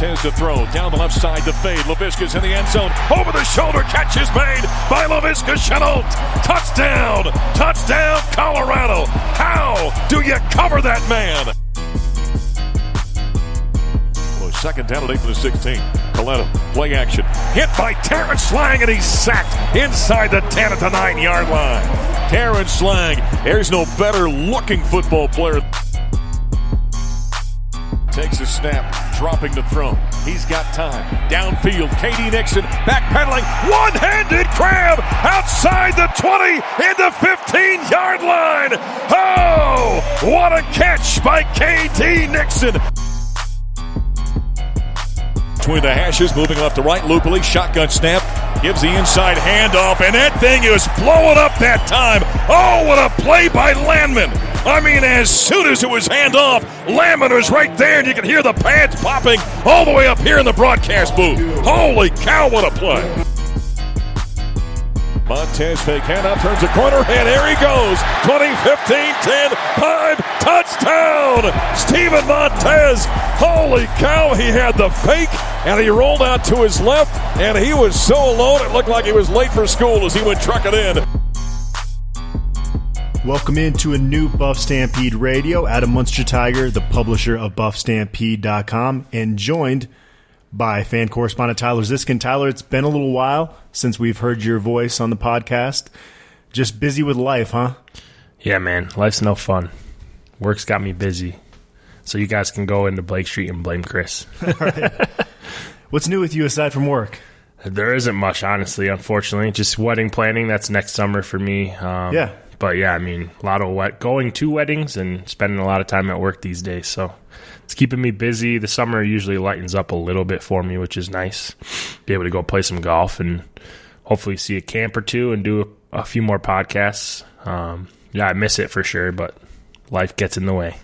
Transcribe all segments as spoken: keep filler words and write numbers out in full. Montez to throw. Down the left side to fade. Laviska's in the end zone. Over the shoulder. Catch is made by Laviska Shenault. Touchdown. Touchdown, Colorado. How do you cover that man? Well, second down and eight for the sixteen. Coletto, play action. Hit by Terrence Lang, and he's sacked inside the ten at the nine-yard line. Terrence Lang. There's no better-looking football player. Takes a snap, dropping the throw. He's got time. Downfield, K D. Nixon backpedaling. One-handed grab outside the twenty in the fifteen-yard line. Oh, what a catch by K D. Nixon. Between the hashes, moving left to right, loopily, shotgun snap. Gives the inside handoff, and that thing is blowing up that time. Oh, what a play by Landman. I mean, as soon as it was handoff, Landman was right there, and you can hear the pads popping all the way up here in the broadcast booth. Holy cow, what a play. Montez fake handoff, turns the corner, and here he goes. twenty, fifteen, ten, five, touchdown! Steven Montez. Holy cow, he had the fake, and he rolled out to his left, and he was so alone, it looked like he was late for school as he went trucking in. Welcome into a new Buff Stampede Radio. Adam Munster-Tiger, the publisher of Buff Stampede dot com, and joined by fan correspondent Tyler Ziskin. Tyler, it's been a little while since we've heard your voice on the podcast. Just busy with life, huh? Yeah, man. Life's no fun. Work's got me busy. So you guys can go into Blake Street and blame Chris. All right. What's new with you aside from work? There isn't much, honestly, unfortunately. Just wedding planning. That's next summer for me. Um, yeah. But, yeah, I mean, a lot of wet going to weddings and spending a lot of time at work these days. So it's keeping me busy. The summer usually lightens up a little bit for me, which is nice. Be able to go play some golf and hopefully see a camp or two and do a, a few more podcasts. Um, yeah, I miss it for sure, but life gets in the way.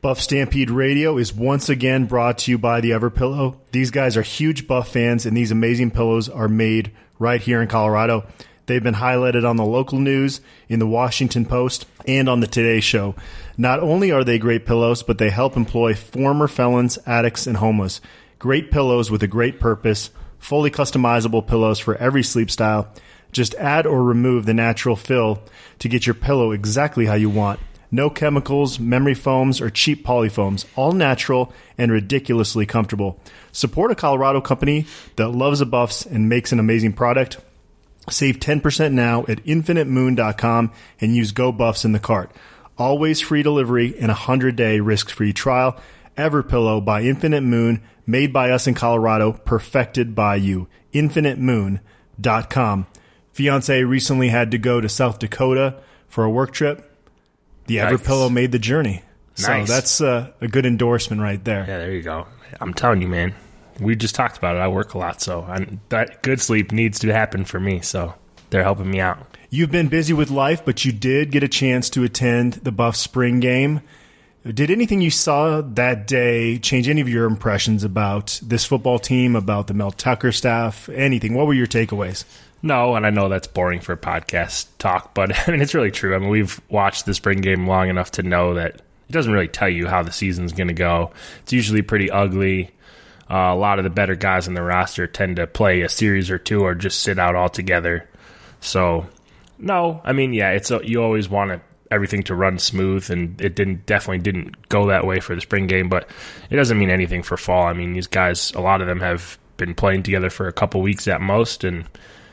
Buff Stampede Radio is once again brought to you by the EverPillow. These guys are huge Buff fans, and these amazing pillows are made right here in Colorado. They've been highlighted on the local news, in the Washington Post, and on the Today Show. Not only are they great pillows, but they help employ former felons, addicts, and homeless. Great pillows with a great purpose, fully customizable pillows for every sleep style. Just add or remove the natural fill to get your pillow exactly how you want. No chemicals, memory foams, or cheap polyfoams. All natural and ridiculously comfortable. Support a Colorado company that loves the Buffs and makes an amazing product. Save ten percent now at infinite moon dot com and use Go Buffs in the cart. Always free delivery and a one hundred day risk-free trial. EverPillow by Infinite Moon, made by us in Colorado, perfected by you. infinite moon dot com. Fiance recently had to go to South Dakota for a work trip. The nice. EverPillow made the journey. Nice. So that's uh, a good endorsement right there. Yeah, there you go. I'm telling you, man. We just talked about it. I work a lot, so I'm, that good sleep needs to happen for me, so they're helping me out. You've been busy with life, but you did get a chance to attend the Buff spring game. Did anything you saw that day change any of your impressions about this football team, about the Mel Tucker staff, anything? What were your takeaways? No, and I know that's boring for a podcast talk, but I mean, it's really true. I mean, we've watched the spring game long enough to know that it doesn't really tell you how the season's going to go. It's usually pretty ugly. Uh, a lot of the better guys on the roster tend to play a series or two or just sit out altogether. So, no, I mean, yeah, it's a, you always want to, everything to run smooth, and it didn't definitely didn't go that way for the spring game, but it doesn't mean anything for fall. I mean, these guys, a lot of them have been playing together for a couple weeks at most, and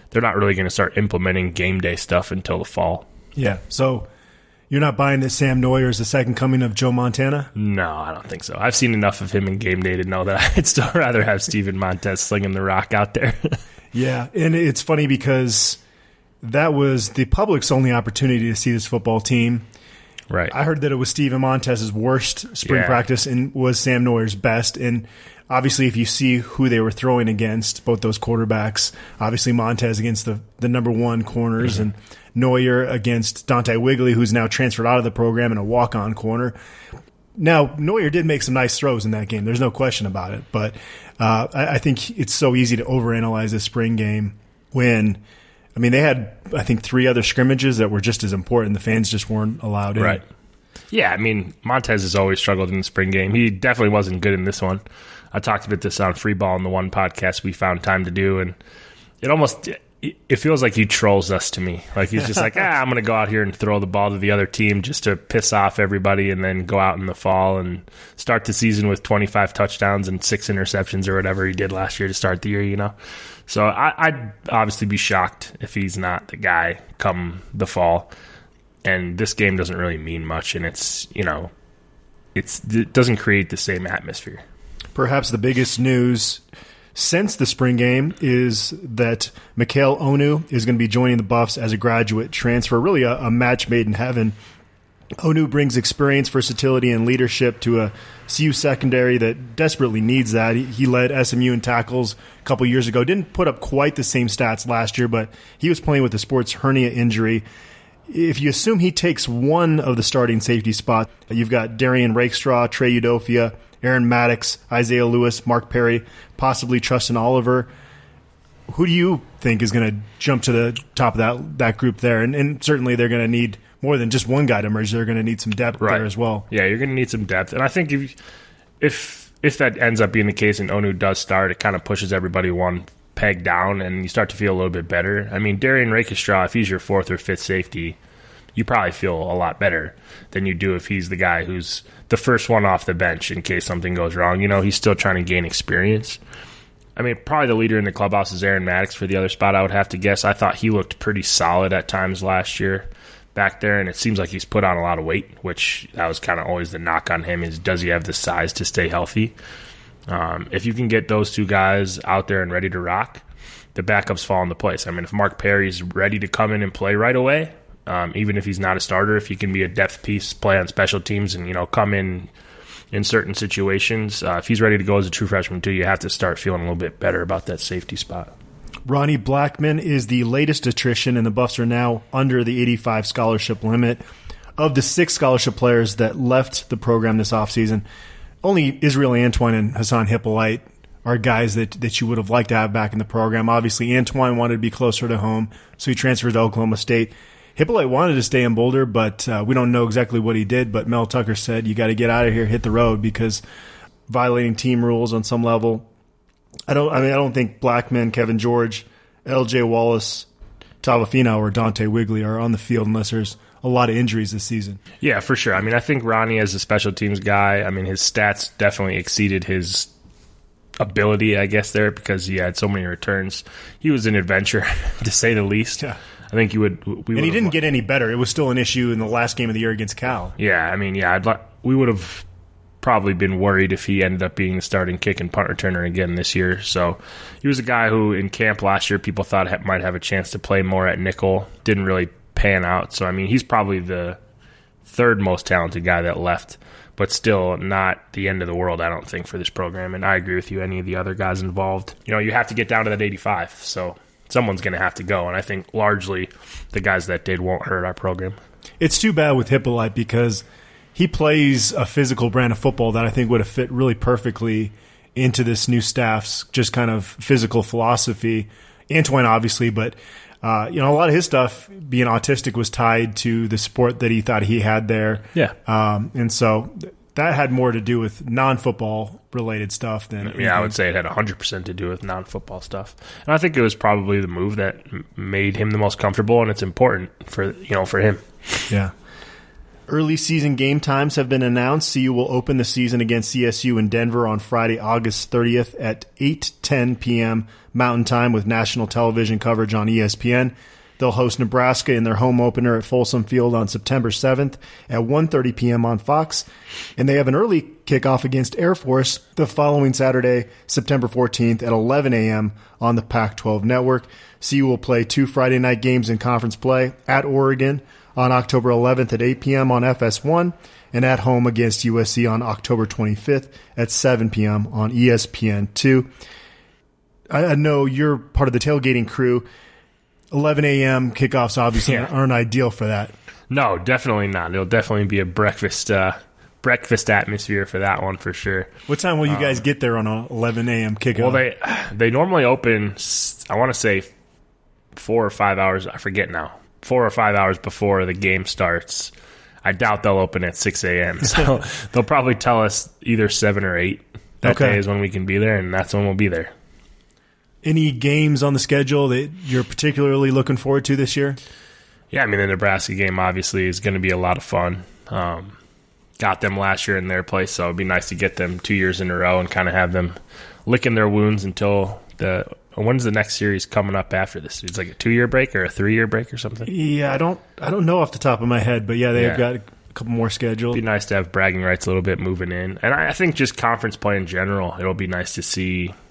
they're not really going to start implementing game day stuff until the fall. Yeah, so you're not buying that Sam Noyer is the second coming of Joe Montana? No, I don't think so. I've seen enough of him in game day to know that I'd still rather have Steven Montez slinging the rock out there. Yeah, and it's funny because that was the public's only opportunity to see this football team. Right. I heard that it was Steven Montez's worst spring yeah. practice and was Sam Noyer's best. And obviously, if you see who they were throwing against, both those quarterbacks, obviously Montez against the, the number one corners mm-hmm. and Noyer against Dante Wigley, who's now transferred out of the program in a walk-on corner. Now, Noyer did make some nice throws in that game. There's no question about it. But uh, I, I think it's so easy to overanalyze this spring game when, I mean, they had, I think, three other scrimmages that were just as important. The fans just weren't allowed in. Right. Yeah, I mean, Montez has always struggled in the spring game. He definitely wasn't good in this one. I talked about this on Free Ball in the One podcast we found time to do, and it almost it feels like he trolls us to me. Like he's just like, ah, I'm going to go out here and throw the ball to the other team just to piss off everybody, and then go out in the fall and start the season with twenty-five touchdowns and six interceptions or whatever he did last year to start the year, you know? So I, I'd obviously be shocked if he's not the guy come the fall. And this game doesn't really mean much, and it's, you know, it's it doesn't create the same atmosphere. Perhaps the biggest news since the spring game is that Mikial Onu is going to be joining the Buffs as a graduate transfer, really a, a match made in heaven. Onu brings experience, versatility, and leadership to a C U secondary that desperately needs that. He, he led S M U in tackles a couple years ago. Didn't put up quite the same stats last year, but he was playing with a sports hernia injury. If you assume he takes one of the starting safety spots, you've got Darian Rakestraw, Trey Udofia, Aaron Maddox, Isaiah Lewis, Mark Perry, possibly Trustin Oliver. Who do you think is going to jump to the top of that that group there? And, and certainly they're going to need more than just one guy to merge. They're going to need some depth right there as well. Yeah, you're going to need some depth. And I think if if, if that ends up being the case and Onu does start, it kind of pushes everybody one peg down, and you start to feel a little bit better. I mean, Darian Rakestraw, if he's your fourth or fifth safety, you probably feel a lot better than you do if he's the guy who's the first one off the bench in case something goes wrong. You know, he's still trying to gain experience. I mean, probably the leader in the clubhouse is Aaron Maddox for the other spot, I would have to guess. I thought he looked pretty solid at times last year back there, and it seems like he's put on a lot of weight, which that was kind of always the knock on him is, does he have the size to stay healthy? Um, if you can get those two guys out there and ready to rock, the backups fall into place. I mean, if Mark Perry's ready to come in and play right away, um, even if he's not a starter, if he can be a depth piece, play on special teams, and, you know, come in in certain situations, uh, if he's ready to go as a true freshman too, you have to start feeling a little bit better about that safety spot. Ronnie Blackman is the latest attrition, and the Buffs are now under the eighty-five scholarship limit. Of the six scholarship players that left the program this offseason, only Israel Antoine and Hassan Hippolyte are guys that, that you would have liked to have back in the program. Obviously, Antoine wanted to be closer to home, so he transferred to Oklahoma State. Hippolyte wanted to stay in Boulder, but uh, we don't know exactly what he did. But Mel Tucker said, you got to get out of here, hit the road, because violating team rules on some level. I don't. I mean, I don't think Blackman, Kevin George, L J Wallace, Tava Fina, or Dante Wigley are on the field unless there's a lot of injuries this season. Yeah, for sure. I mean, I think Ronnie as a special teams guy, I mean, his stats definitely exceeded his ability, I guess, there, because he had so many returns. He was an adventure, to say the least. Yeah. I think you would. We and he didn't won. get any better. It was still an issue in the last game of the year against Cal. Yeah, I mean, yeah, I'd li- we would have probably been worried if he ended up being the starting kick and punt returner again this year. So he was a guy who in camp last year people thought ha- might have a chance to play more at nickel. Didn't really pan out. So, I mean, he's probably the third most talented guy that left, but still not the end of the world, I don't think, for this program. And I agree with you, any of the other guys involved. You know, you have to get down to that eighty-five, so someone's going to have to go. And I think largely the guys that did won't hurt our program. It's too bad with Hippolyte because he plays a physical brand of football that I think would have fit really perfectly into this new staff's just kind of physical philosophy. Antoine, obviously, but Uh, you know, a lot of his stuff being autistic was tied to the sport that he thought he had there. Yeah. Um, and so th- that had more to do with non-football related stuff than anything. Yeah, I would say it had one hundred percent to do with non-football stuff. And I think it was probably the move that m- made him the most comfortable, and it's important for, you know, for him. Yeah. Early season game times have been announced. C U will open the season against C S U in Denver on Friday, August thirtieth at eight ten p.m. Mountain Time with national television coverage on E S P N. They'll host Nebraska in their home opener at Folsom Field on September seventh at one thirty p.m. on Fox. And they have an early kickoff against Air Force the following Saturday, September fourteenth at eleven a.m. on the Pac twelve network. C U will play two Friday night games in conference play at Oregon on October eleventh at eight p.m. on F S one, and at home against U S C on October twenty-fifth at seven p.m. on E S P N two. I know you're part of the tailgating crew. eleven a.m. kickoffs obviously yeah. aren't ideal for that. No, definitely not. It'll definitely be a breakfast uh, breakfast atmosphere for that one for sure. What time will you um, guys get there on an eleven a.m. kickoff? Well, they they normally open, I want to say, four or five hours. I forget now. Four or five hours before the game starts. I doubt they'll open at six a.m. So they'll probably tell us either seven or eight That okay. day is when we can be there, and that's when we'll be there. Any games on the schedule that you're particularly looking forward to this year? Yeah, I mean, the Nebraska game obviously is going to be a lot of fun. Um, got them last year in their place, so it'd be nice to get them two years in a row and kind of have them licking their wounds until the – when's the next series coming up after this? It's like a two-year break or a three-year break or something? Yeah, I don't I don't know off the top of my head, but, yeah, they've yeah. got a couple more scheduled. It'd be nice to have bragging rights a little bit moving in. And I, I think just conference play in general, it'll be nice to see –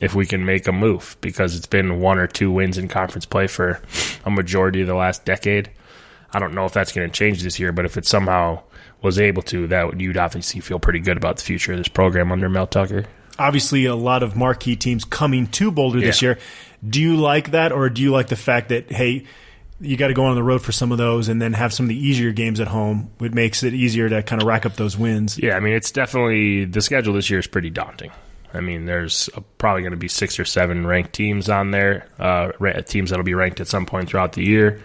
if we can make a move, because it's been one or two wins in conference play for a majority of the last decade. I don't know if that's going to change this year, but if it somehow was able to, that you'd obviously feel pretty good about the future of this program under Mel Tucker. Obviously, a lot of marquee teams coming to Boulder yeah. this year. Do you like that, or do you like the fact that, hey, you got to go on the road for some of those and then have some of the easier games at home? It makes it easier to kind of rack up those wins. Yeah, I mean, it's definitely – the schedule this year is pretty daunting. I mean, there's probably going to be six or seven ranked teams on there, uh, teams that will be ranked at some point throughout the year.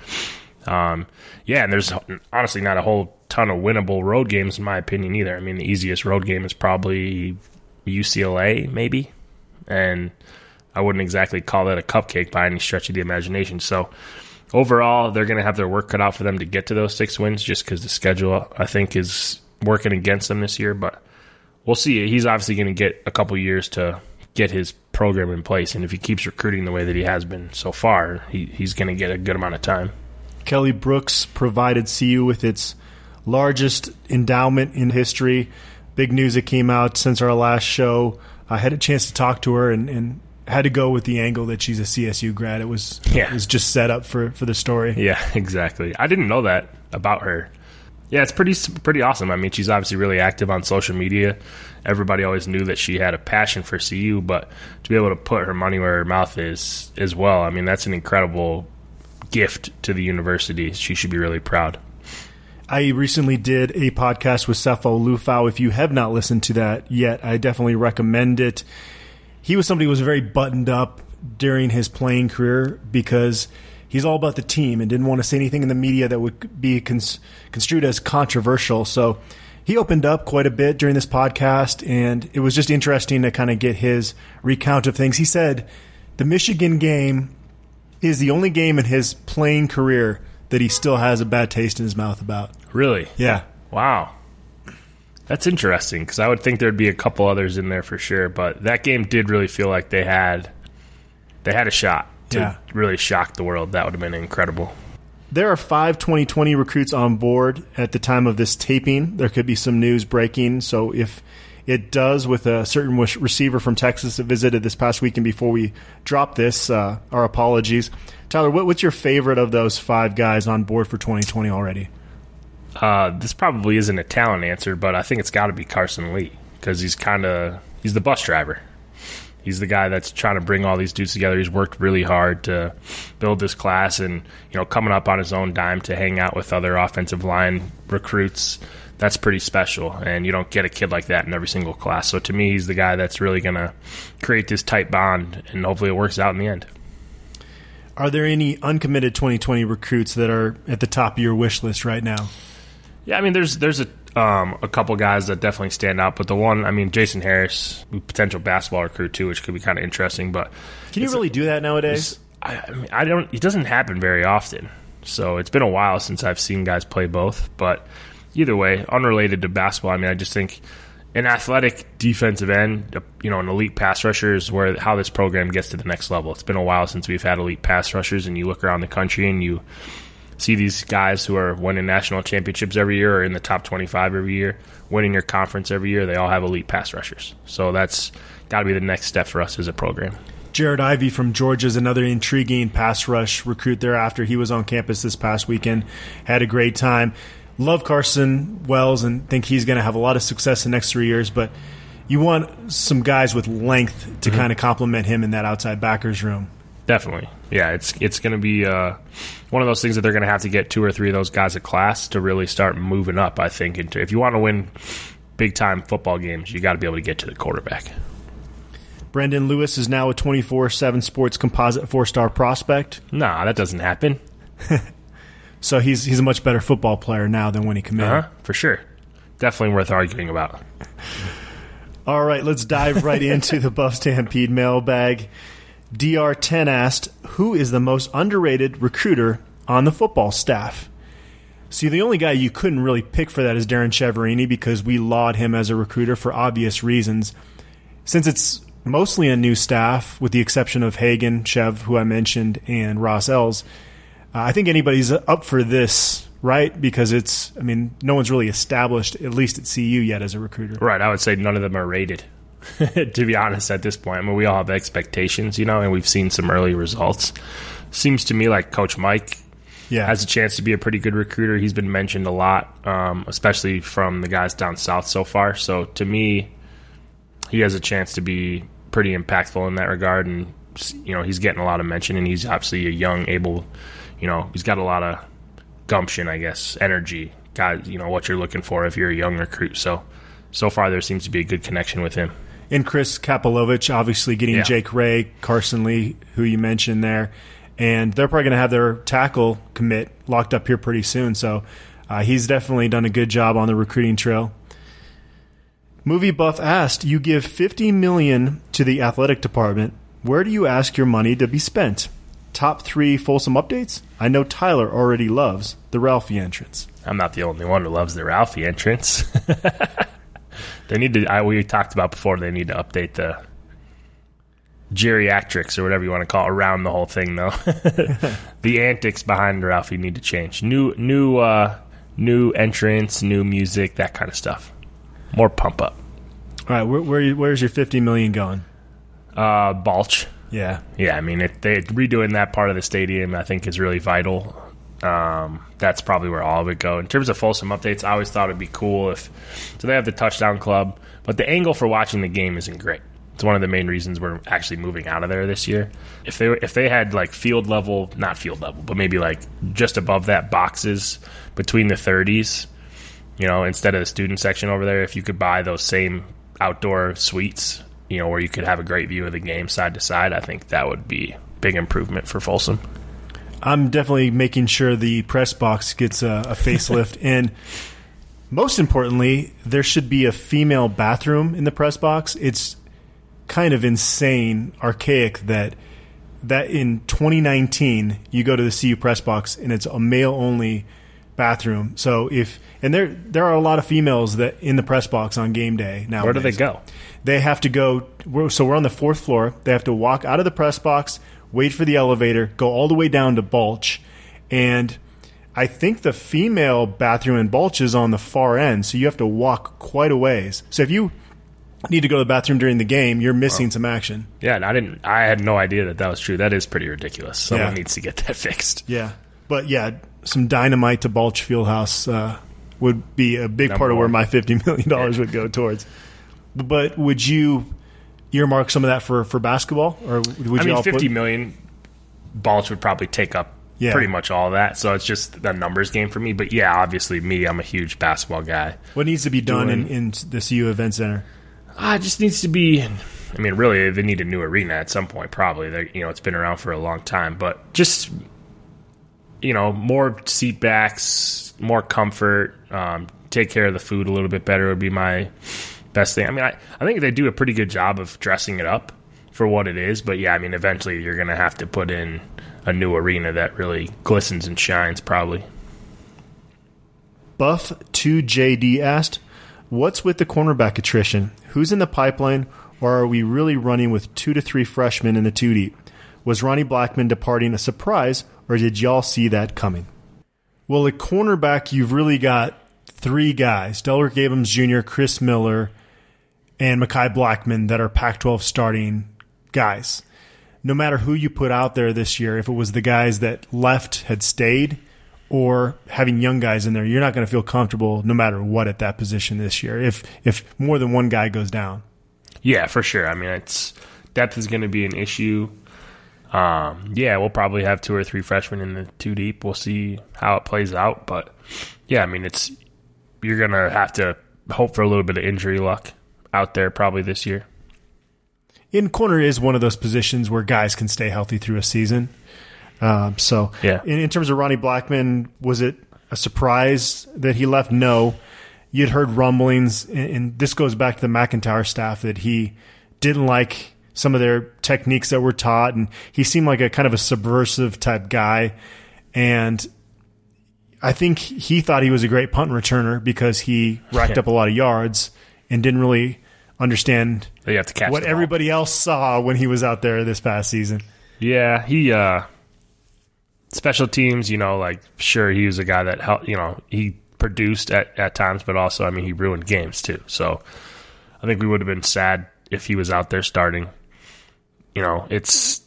Um, yeah, and there's honestly not a whole ton of winnable road games in my opinion either. I mean, the easiest road game is probably U C L A maybe, and I wouldn't exactly call that a cupcake by any stretch of the imagination. So overall, they're going to have their work cut out for them to get to those six wins just because the schedule, I think, is working against them this year, but we'll see. He's obviously going to get a couple years to get his program in place, and if he keeps recruiting the way that he has been so far, he, he's going to get a good amount of time. Kelly Brooks provided C U with its largest endowment in history. Big news that came out since our last show. I had a chance to talk to her and, and had to go with the angle that she's a C S U grad. It was, yeah. it was just set up for, for the story. Yeah, exactly. I didn't know that about her. Yeah, it's pretty pretty awesome. I mean, she's obviously really active on social media. Everybody always knew that she had a passion for C U, but to be able to put her money where her mouth is as well, I mean, that's an incredible gift to the university. She should be really proud. I recently did a podcast with Sefo Lufau. If you have not listened to that yet, I definitely recommend it. He was somebody who was very buttoned up during his playing career because – he's all about the team and didn't want to say anything in the media that would be cons- construed as controversial. So he opened up quite a bit during this podcast, and it was just interesting to kind of get his recount of things. He said the Michigan game is the only game in his playing career that he still has a bad taste in his mouth about. Really? Yeah. Wow. That's interesting because I would think there'd be a couple others in there for sure, but that game did really feel like they had they had a shot. To yeah. really shock the world. That would have been incredible. There are five twenty twenty recruits on board at the time of this taping. There could be some news breaking. So if it does, with a certain receiver from Texas that visited this past weekend before we drop this, uh, our apologies. Tyler, what, what's your favorite of those five guys on board for twenty twenty already? Uh, this probably isn't a talent answer, but I think it's got to be Carson Lee because he's kind of he's the bus driver. He's the guy that's trying to bring all these dudes together. He's worked really hard to build this class and, you know, coming up on his own dime to hang out with other offensive line recruits, that's pretty special. And you don't get a kid like that in every single class. So to me, he's the guy that's really going to create this tight bond, and hopefully it works out in the end. Are there any uncommitted twenty twenty recruits that are at the top of your wish list right now? Yeah, I mean, there's there's a Um, a couple guys that definitely stand out, but the one, I mean, Jason Harris, potential basketball recruit too, which could be kind of interesting. But can you really do that nowadays? I, I mean, I don't. It doesn't happen very often, so it's been a while since I've seen guys play both. But either way, unrelated to basketball, I mean, I just think an athletic defensive end, you know, an elite pass rusher is where how this program gets to the next level. It's been a while since we've had elite pass rushers, and you look around the country and you see these guys who are winning national championships every year or in the top twenty-five every year, winning your conference every year. They all have elite pass rushers. So that's got to be the next step for us as a program. Jared Ivey from Georgia is another intriguing pass rush recruit thereafter. He was on campus this past weekend, had a great time. Love Carson Wells and think he's going to have a lot of success in the next three years, but you want some guys with length to mm-hmm. kind of complement him in that outside backers room. Definitely. Yeah, it's it's going to be uh, one of those things that they're going to have to get two or three of those guys a class to really start moving up, I think. And to, if you want to win big-time football games, you got to be able to get to the quarterback. Brendan Lewis is now a twenty-four seven Sports composite four-star prospect. Nah, that doesn't happen. So he's he's a much better football player now than when he committed. Uh-huh, for sure. Definitely worth arguing about. All right, let's dive right into the Buff Stampede mailbag. D R ten asked, who is the most underrated recruiter on the football staff? See, the only guy you couldn't really pick for that is Darren Cheverini, because we laud him as a recruiter for obvious reasons. Since it's mostly a new staff, with the exception of Hagan, Chev, who I mentioned, and Ross Ells, uh, I think anybody's up for this, right? Because it's, I mean, no one's really established, at least at C U yet, as a recruiter. Right. I would say none of them are rated, to be honest, at this point. I mean, we all have expectations, you know, and we've seen some early results. Seems to me like Coach Mike yeah. has a chance to be a pretty good recruiter. He's been mentioned a lot, um, especially from the guys down south so far. So to me, he has a chance to be pretty impactful in that regard. And, you know, he's getting a lot of mention, and he's obviously a young, able, you know, he's got a lot of gumption, I guess, energy, God, you know, what you're looking for if you're a young recruit. So, so far there seems to be a good connection with him. And Chris Kapilovich, obviously getting yeah. Jake Ray, Carson Lee, who you mentioned there. And they're probably going to have their tackle commit locked up here pretty soon. So uh, he's definitely done a good job on the recruiting trail. Movie Buff asked, you give fifty million dollars to the athletic department. Where do you ask your money to be spent? Top three Folsom updates? I know Tyler already loves the Ralphie entrance. I'm not the only one who loves the Ralphie entrance. They need to. I, we talked about before. They need to update the geriatrics or whatever you want to call it, around the whole thing, though. The antics behind Ralphie need to change. New, new, uh, new entrance, new music, that kind of stuff. More pump up. All right, where, where where's your fifty million dollars going? Uh, Balch. Yeah. Yeah, I mean, it, they redoing that part of the stadium, I think, is really vital. Um, that's probably where all would go. In terms of Folsom updates, I always thought it would be cool if – so they have the touchdown club, but the angle for watching the game isn't great. It's one of the main reasons we're actually moving out of there this year. If they were, if they had, like, field level – not field level, but maybe, like, just above that boxes between the thirties, you know, instead of the student section over there, if you could buy those same outdoor suites – you know, where you could have a great view of the game side to side, I think that would be a big improvement for Folsom. I'm definitely making sure the press box gets a, a facelift. And most importantly, there should be a female bathroom in the press box. It's kind of insane, archaic, that that in twenty nineteen, you go to the C U press box and it's a male-only bathroom. So if and there there are a lot of females that in the press box on game day now. Where do they go? They have to go. We're, so we're on the fourth floor. They have to walk out of the press box, wait for the elevator, go all the way down to Balch, and I think the female bathroom in Balch is on the far end. So you have to walk quite a ways. So if you need to go to the bathroom during the game, you're missing wow. some action. Yeah, and I didn't. I had no idea that that was true. That is pretty ridiculous. Someone yeah. needs to get that fixed. Yeah, but yeah. Some dynamite to Balch Fieldhouse uh, would be a big Number part of where my fifty million dollars would go towards. But would you earmark some of that for, for basketball, or would you? I mean, all fifty put- million Balch would probably take up yeah. pretty much all of that. So it's just the numbers game for me. But yeah, obviously, me, I'm a huge basketball guy. What needs to be done Doing, in, in the C U Event Center? Ah, it just needs to be. I mean, really, they need a new arena at some point. Probably, They're, you know, it's been around for a long time, but just. You know, more seat backs, more comfort, um, take care of the food a little bit better would be my best thing. I mean, I, I think they do a pretty good job of dressing it up for what it is. But, yeah, I mean, eventually you're going to have to put in a new arena that really glistens and shines probably. Buff two J D asked, what's with the cornerback attrition? Who's in the pipeline, or are we really running with two to three freshmen in the two deep? Was Ronnie Blackman departing a surprise, or did y'all see that coming? Well, at cornerback, you've really got three guys, Delrick Abrams Junior, Chris Miller, and Mekhi Blackman, that are Pac twelve starting guys. No matter who you put out there this year, if it was the guys that left had stayed or having young guys in there, you're not going to feel comfortable no matter what at that position this year if if more than one guy goes down. Yeah, for sure. I mean, it's depth is going to be an issue. Um, yeah, we'll probably have two or three freshmen in the two deep. We'll see how it plays out. But, yeah, I mean, it's you're going to have to hope for a little bit of injury luck out there probably this year. In corner is one of those positions where guys can stay healthy through a season. Um, so, yeah. in, in terms of Ronnie Blackman, was it a surprise that he left? No. you'd heard rumblings, and, and this goes back to the McIntyre staff, that he didn't like some of their techniques that were taught, and he seemed like a kind of a subversive type guy. And I think he thought he was a great punt returner because he racked yeah. up a lot of yards and didn't really understand so you have to catch what everybody else saw when he was out there this past season. Yeah, he uh, special teams, you know, like sure he was a guy that helped, you know, he produced at, at times, but also, I mean, he ruined games too. So I think we would have been sad if he was out there starting. You know, it's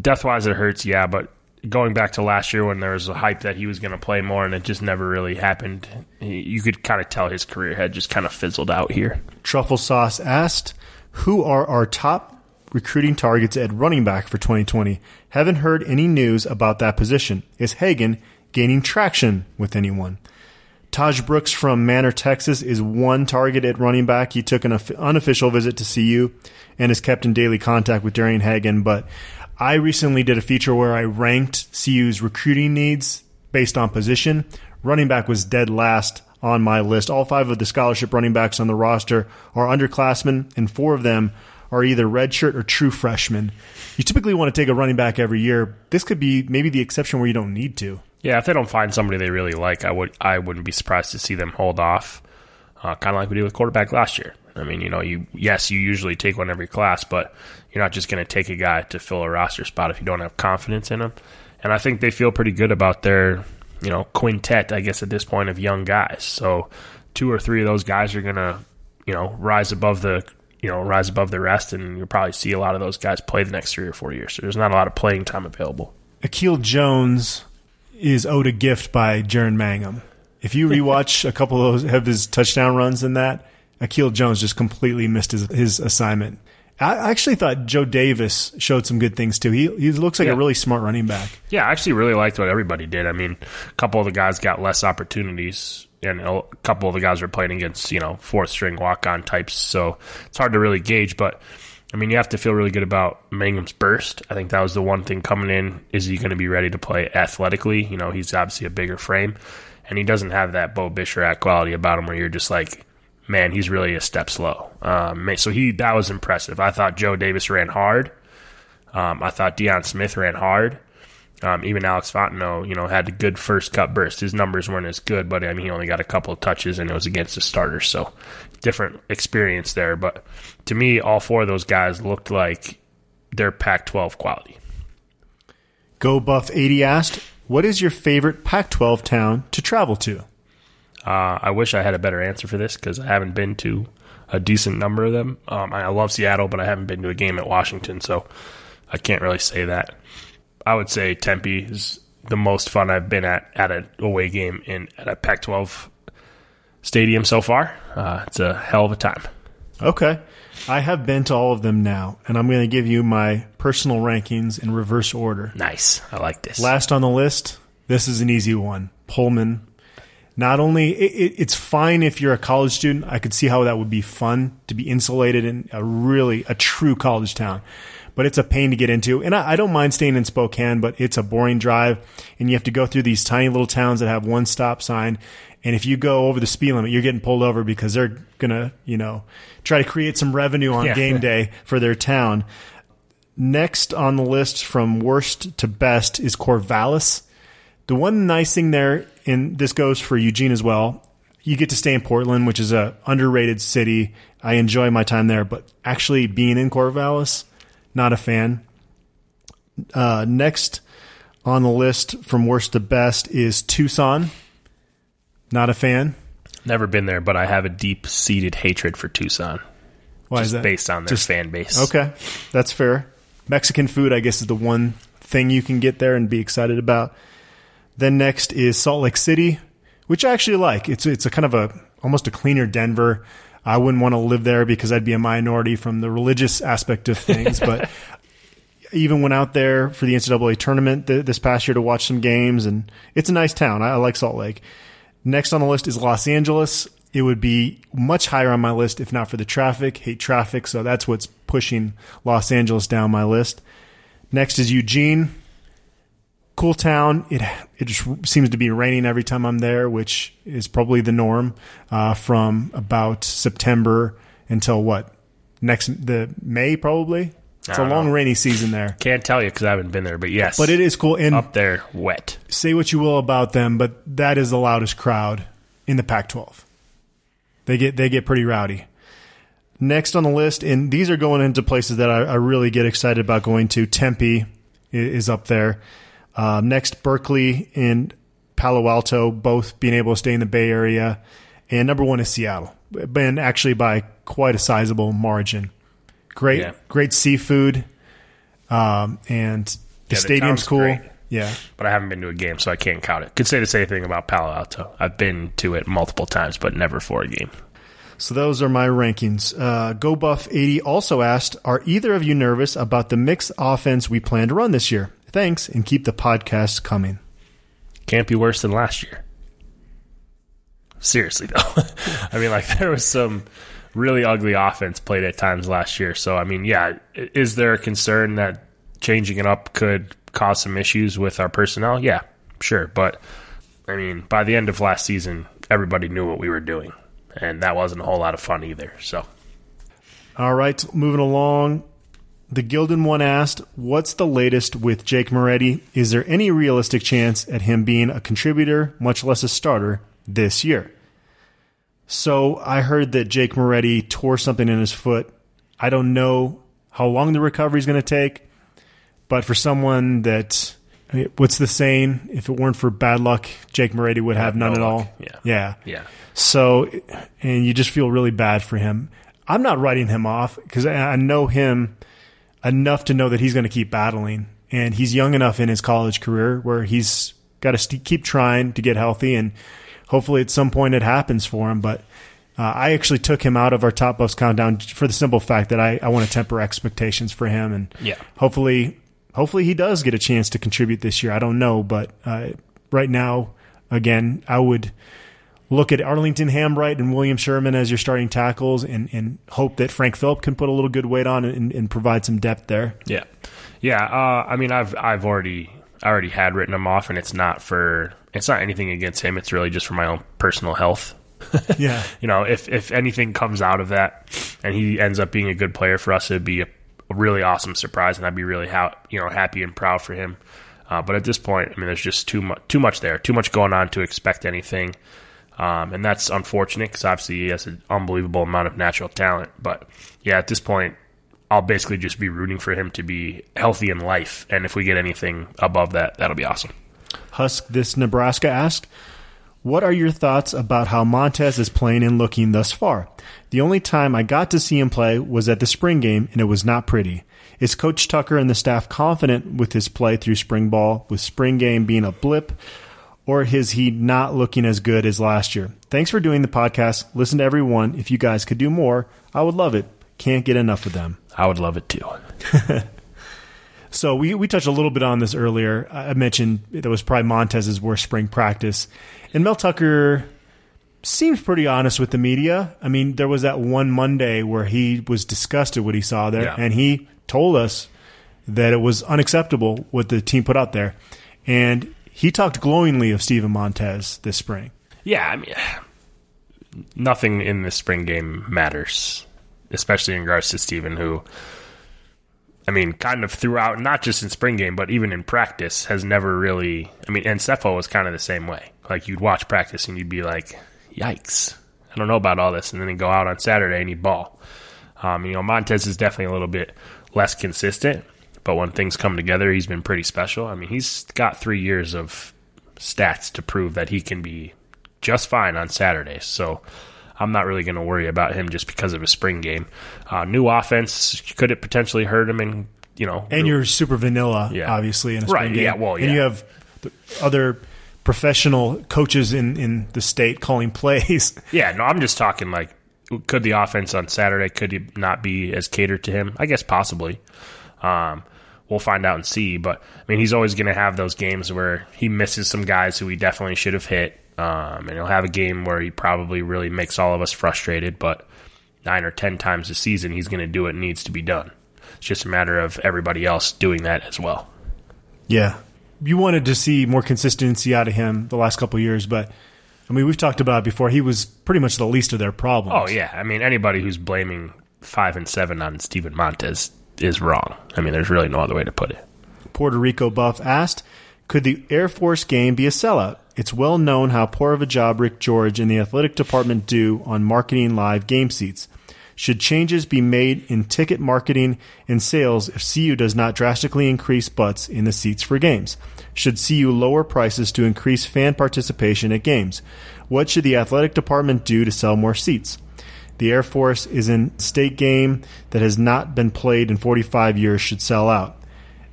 death-wise it hurts, yeah, but going back to last year when there was a hype that he was going to play more and it just never really happened, you could kind of tell his career had just kind of fizzled out here. Truffle Sauce asked, who are our top recruiting targets at running back for twenty twenty? Haven't heard any news about that position. Is Hagan gaining traction with anyone? Taj Brooks from Manor, Texas is one target at running back. He took an unofficial visit to C U and is kept in daily contact with Darian Hagan. But I recently did a feature where I ranked C U's recruiting needs based on position. Running back was dead last on my list. All five of the scholarship running backs on the roster are underclassmen, and four of them are either redshirt or true freshmen. You typically want to take a running back every year. This could be maybe the exception where you don't need to. Yeah, if they don't find somebody they really like, I would I wouldn't be surprised to see them hold off, uh, kind of like we did with quarterback last year. I mean, you know, you yes, you usually take one every class, but you're not just going to take a guy to fill a roster spot if you don't have confidence in him. And I think they feel pretty good about their, you know, quintet, I guess, at this point of young guys. So two or three of those guys are going to, you know, rise above the, you know, rise above the rest, and you'll probably see a lot of those guys play the next three or four years. So there's not a lot of playing time available. Akeel Jones is owed a gift by Jaren Mangum. If you rewatch a couple of, those, of his touchdown runs in that, Akeel Jones just completely missed his, his assignment. I actually thought Joe Davis showed some good things too. He he looks like yeah. a really smart running back. Yeah, I actually really liked what everybody did. I mean, a couple of the guys got less opportunities, and a couple of the guys were playing against, you know, fourth-string walk-on types, so it's hard to really gauge, but I mean, you have to feel really good about Mangum's burst. I think that was the one thing coming in. Is he going to be ready to play athletically? You know, he's obviously a bigger frame, and he doesn't have that Bo Bichette quality about him where you're just like, man, he's really a step slow. Um, so he that was impressive. I thought Joe Davis ran hard. Um, I thought Deion Smith ran hard. Um, even Alex Fontenot, you know, had a good first cut burst. His numbers weren't as good, but I mean, he only got a couple of touches, and it was against the starters, so different experience there. But to me, all four of those guys looked like they're Pac twelve quality. Go Buff eighty asked, what is your favorite Pac twelve town to travel to? Uh, I wish I had a better answer for this because I haven't been to a decent number of them. Um, I love Seattle, but I haven't been to a game at Washington, so I can't really say that. I would say Tempe is the most fun I've been at at an away game in at a Pac twelve stadium so far. Uh, it's a hell of a time. Okay. I have been to all of them now, and I'm going to give you my personal rankings in reverse order. Nice. I like this. Last on the list, this is an easy one, Pullman. Not only it, – it's fine if you're a college student. I could see how that would be fun to be insulated in a really – a true college town. But it's a pain to get into. And I, I don't mind staying in Spokane, but it's a boring drive. And you have to go through these tiny little towns that have one stop sign. And if you go over the speed limit, you're getting pulled over because they're going to, you know, try to create some revenue on yeah. game day for their town. Next on the list from worst to best is Corvallis. The one nice thing there, and this goes for Eugene as well, you get to stay in Portland, which is an underrated city. I enjoy my time there, but actually being in Corvallis, not a fan. Uh, next on the list from worst to best is Tucson. Not a fan. Never been there, but I have a deep-seated hatred for Tucson. Why is that? Just based on their just, fan base. Okay, that's fair. Mexican food, I guess, is the one thing you can get there and be excited about. Then next is Salt Lake City, which I actually like. It's it's a kind of a almost a cleaner Denver. I wouldn't want to live there because I'd be a minority from the religious aspect of things. But even went out there for the N C double A tournament th- this past year to watch some games, and it's a nice town. I, I like Salt Lake. Next on the list is Los Angeles. It would be much higher on my list if not for the traffic. Hate traffic, so that's what's pushing Los Angeles down my list. Next is Eugene. cool town. It it just seems to be raining every time I'm there, which is probably the norm uh, from about September until what? Next the May probably. It's a long know. rainy season there. Can't tell you because I haven't been there, but yes. But it is cool. And up there, wet. Say what you will about them, but that is the loudest crowd in the Pac twelve. They get they get pretty rowdy. Next on the list, and these are going into places that I, I really get excited about going to. Tempe is up there. Uh, next, Berkeley and Palo Alto, both being able to stay in the Bay Area. And number one is Seattle, and actually by quite a sizable margin. Great, yeah. great seafood, um, and the, yeah, the stadium's cool. Great. Yeah, but I haven't been to a game, so I can't count it. Could say the same thing about Palo Alto. I've been to it multiple times, but never for a game. So those are my rankings. Uh, GoBuff eighty also asked, "Are either of you nervous about the mixed offense we plan to run this year? Thanks, and keep the podcast coming." Can't be worse than last year. Seriously, though, I mean, like there was some really ugly offense played at times last year. So, I mean, yeah, is there a concern that changing it up could cause some issues with our personnel? Yeah, sure. But, I mean, by the end of last season, everybody knew what we were doing, and that wasn't a whole lot of fun either. So, all right, moving along. The Gildan one asked, what's the latest with Jake Moretti? Is there any realistic chance at him being a contributor, much less a starter, this year? So I heard that Jake Moretti tore something in his foot. I don't know how long the recovery is going to take, but for someone that, I mean, what's the saying? If it weren't for bad luck, Jake Moretti would have none no at luck. all. Yeah. yeah. Yeah. So, and you just feel really bad for him. I'm not writing him off because I know him enough to know that he's going to keep battling. And he's young enough in his college career where he's got to st- keep trying to get healthy, and hopefully at some point it happens for him, but uh, I actually took him out of our Top Buffs countdown for the simple fact that I, I want to temper expectations for him, and yeah. hopefully hopefully he does get a chance to contribute this year. I don't know, but uh, right now, again, I would look at Arlington Hambright and William Sherman as your starting tackles, and, and hope that Frank Phillip can put a little good weight on and, and provide some depth there. Yeah, yeah. Uh, I mean, I've I've already. I already had written him off, and it's not for it's not anything against him. It's really just for my own personal health. Yeah, you know, if if anything comes out of that, and he ends up being a good player for us, it'd be a really awesome surprise, and I'd be really ha- you know happy and proud for him. Uh, but at this point, I mean, there's just too much too much there, too much going on to expect anything, um, and that's unfortunate because obviously he has an unbelievable amount of natural talent. But yeah, at this point, I'll basically just be rooting for him to be healthy in life. And if we get anything above that, that'll be awesome. Husk This Nebraska asked, what are your thoughts about how Montez is playing and looking thus far? The only time I got to see him play was at the spring game, and it was not pretty. Is Coach Tucker and the staff confident with his play through spring ball, with spring game being a blip, or is he not looking as good as last year? Thanks for doing the podcast. Listen to everyone. If you guys could do more, I would love it. Can't get enough of them. I would love it too. So we, we touched a little bit on this earlier. I mentioned that was probably Montez's worst spring practice. And Mel Tucker seems pretty honest with the media. I mean, there was that one Monday where he was disgusted what he saw there. Yeah. And he told us that it was unacceptable what the team put out there. And he talked glowingly of Steven Montez this spring. Yeah, I mean, nothing in this spring game matters, especially in regards to Steven, who, I mean, kind of throughout, not just in spring game, but even in practice, has never really, I mean, and Cepho was kind of the same way. Like, you'd watch practice and you'd be like, yikes, I don't know about all this. And then he'd go out on Saturday and he'd ball. Um, you know, Montez is definitely a little bit less consistent, but when things come together, he's been pretty special. I mean, he's got three years of stats to prove that he can be just fine on Saturdays. So, I'm not really going to worry about him just because of his spring game. Uh, new offense, could it potentially hurt him? And you know, and you're super vanilla, yeah. obviously, in a spring right, game. Yeah, well, yeah. And you have the other professional coaches in, in the state calling plays. Yeah, no, I'm just talking like, could the offense on Saturday, could it not be as catered to him? I guess possibly. Um, we'll find out and see. But, I mean, he's always going to have those games where he misses some guys who he definitely should have hit. Um, and he'll have a game where he probably really makes all of us frustrated, but nine or ten times a season, he's going to do what needs to be done. It's just a matter of everybody else doing that as well. Yeah. you wanted to see more consistency out of him the last couple of years, but I mean, we've talked about it before. He was pretty much the least of their problems. Oh yeah, I mean, anybody who's blaming five and seven on Steven Montez is wrong. I mean, there's really no other way to put it. Puerto Rico Buff asked, could the Air Force game be a sellout? It's well known how poor of a job Rick George and the athletic department do on marketing live game seats. Should changes be made in ticket marketing and sales if C U does not drastically increase butts in the seats for games? Should C U lower prices to increase fan participation at games? What should the athletic department do to sell more seats? The Air Force is in state game that has not been played in forty-five years should sell out,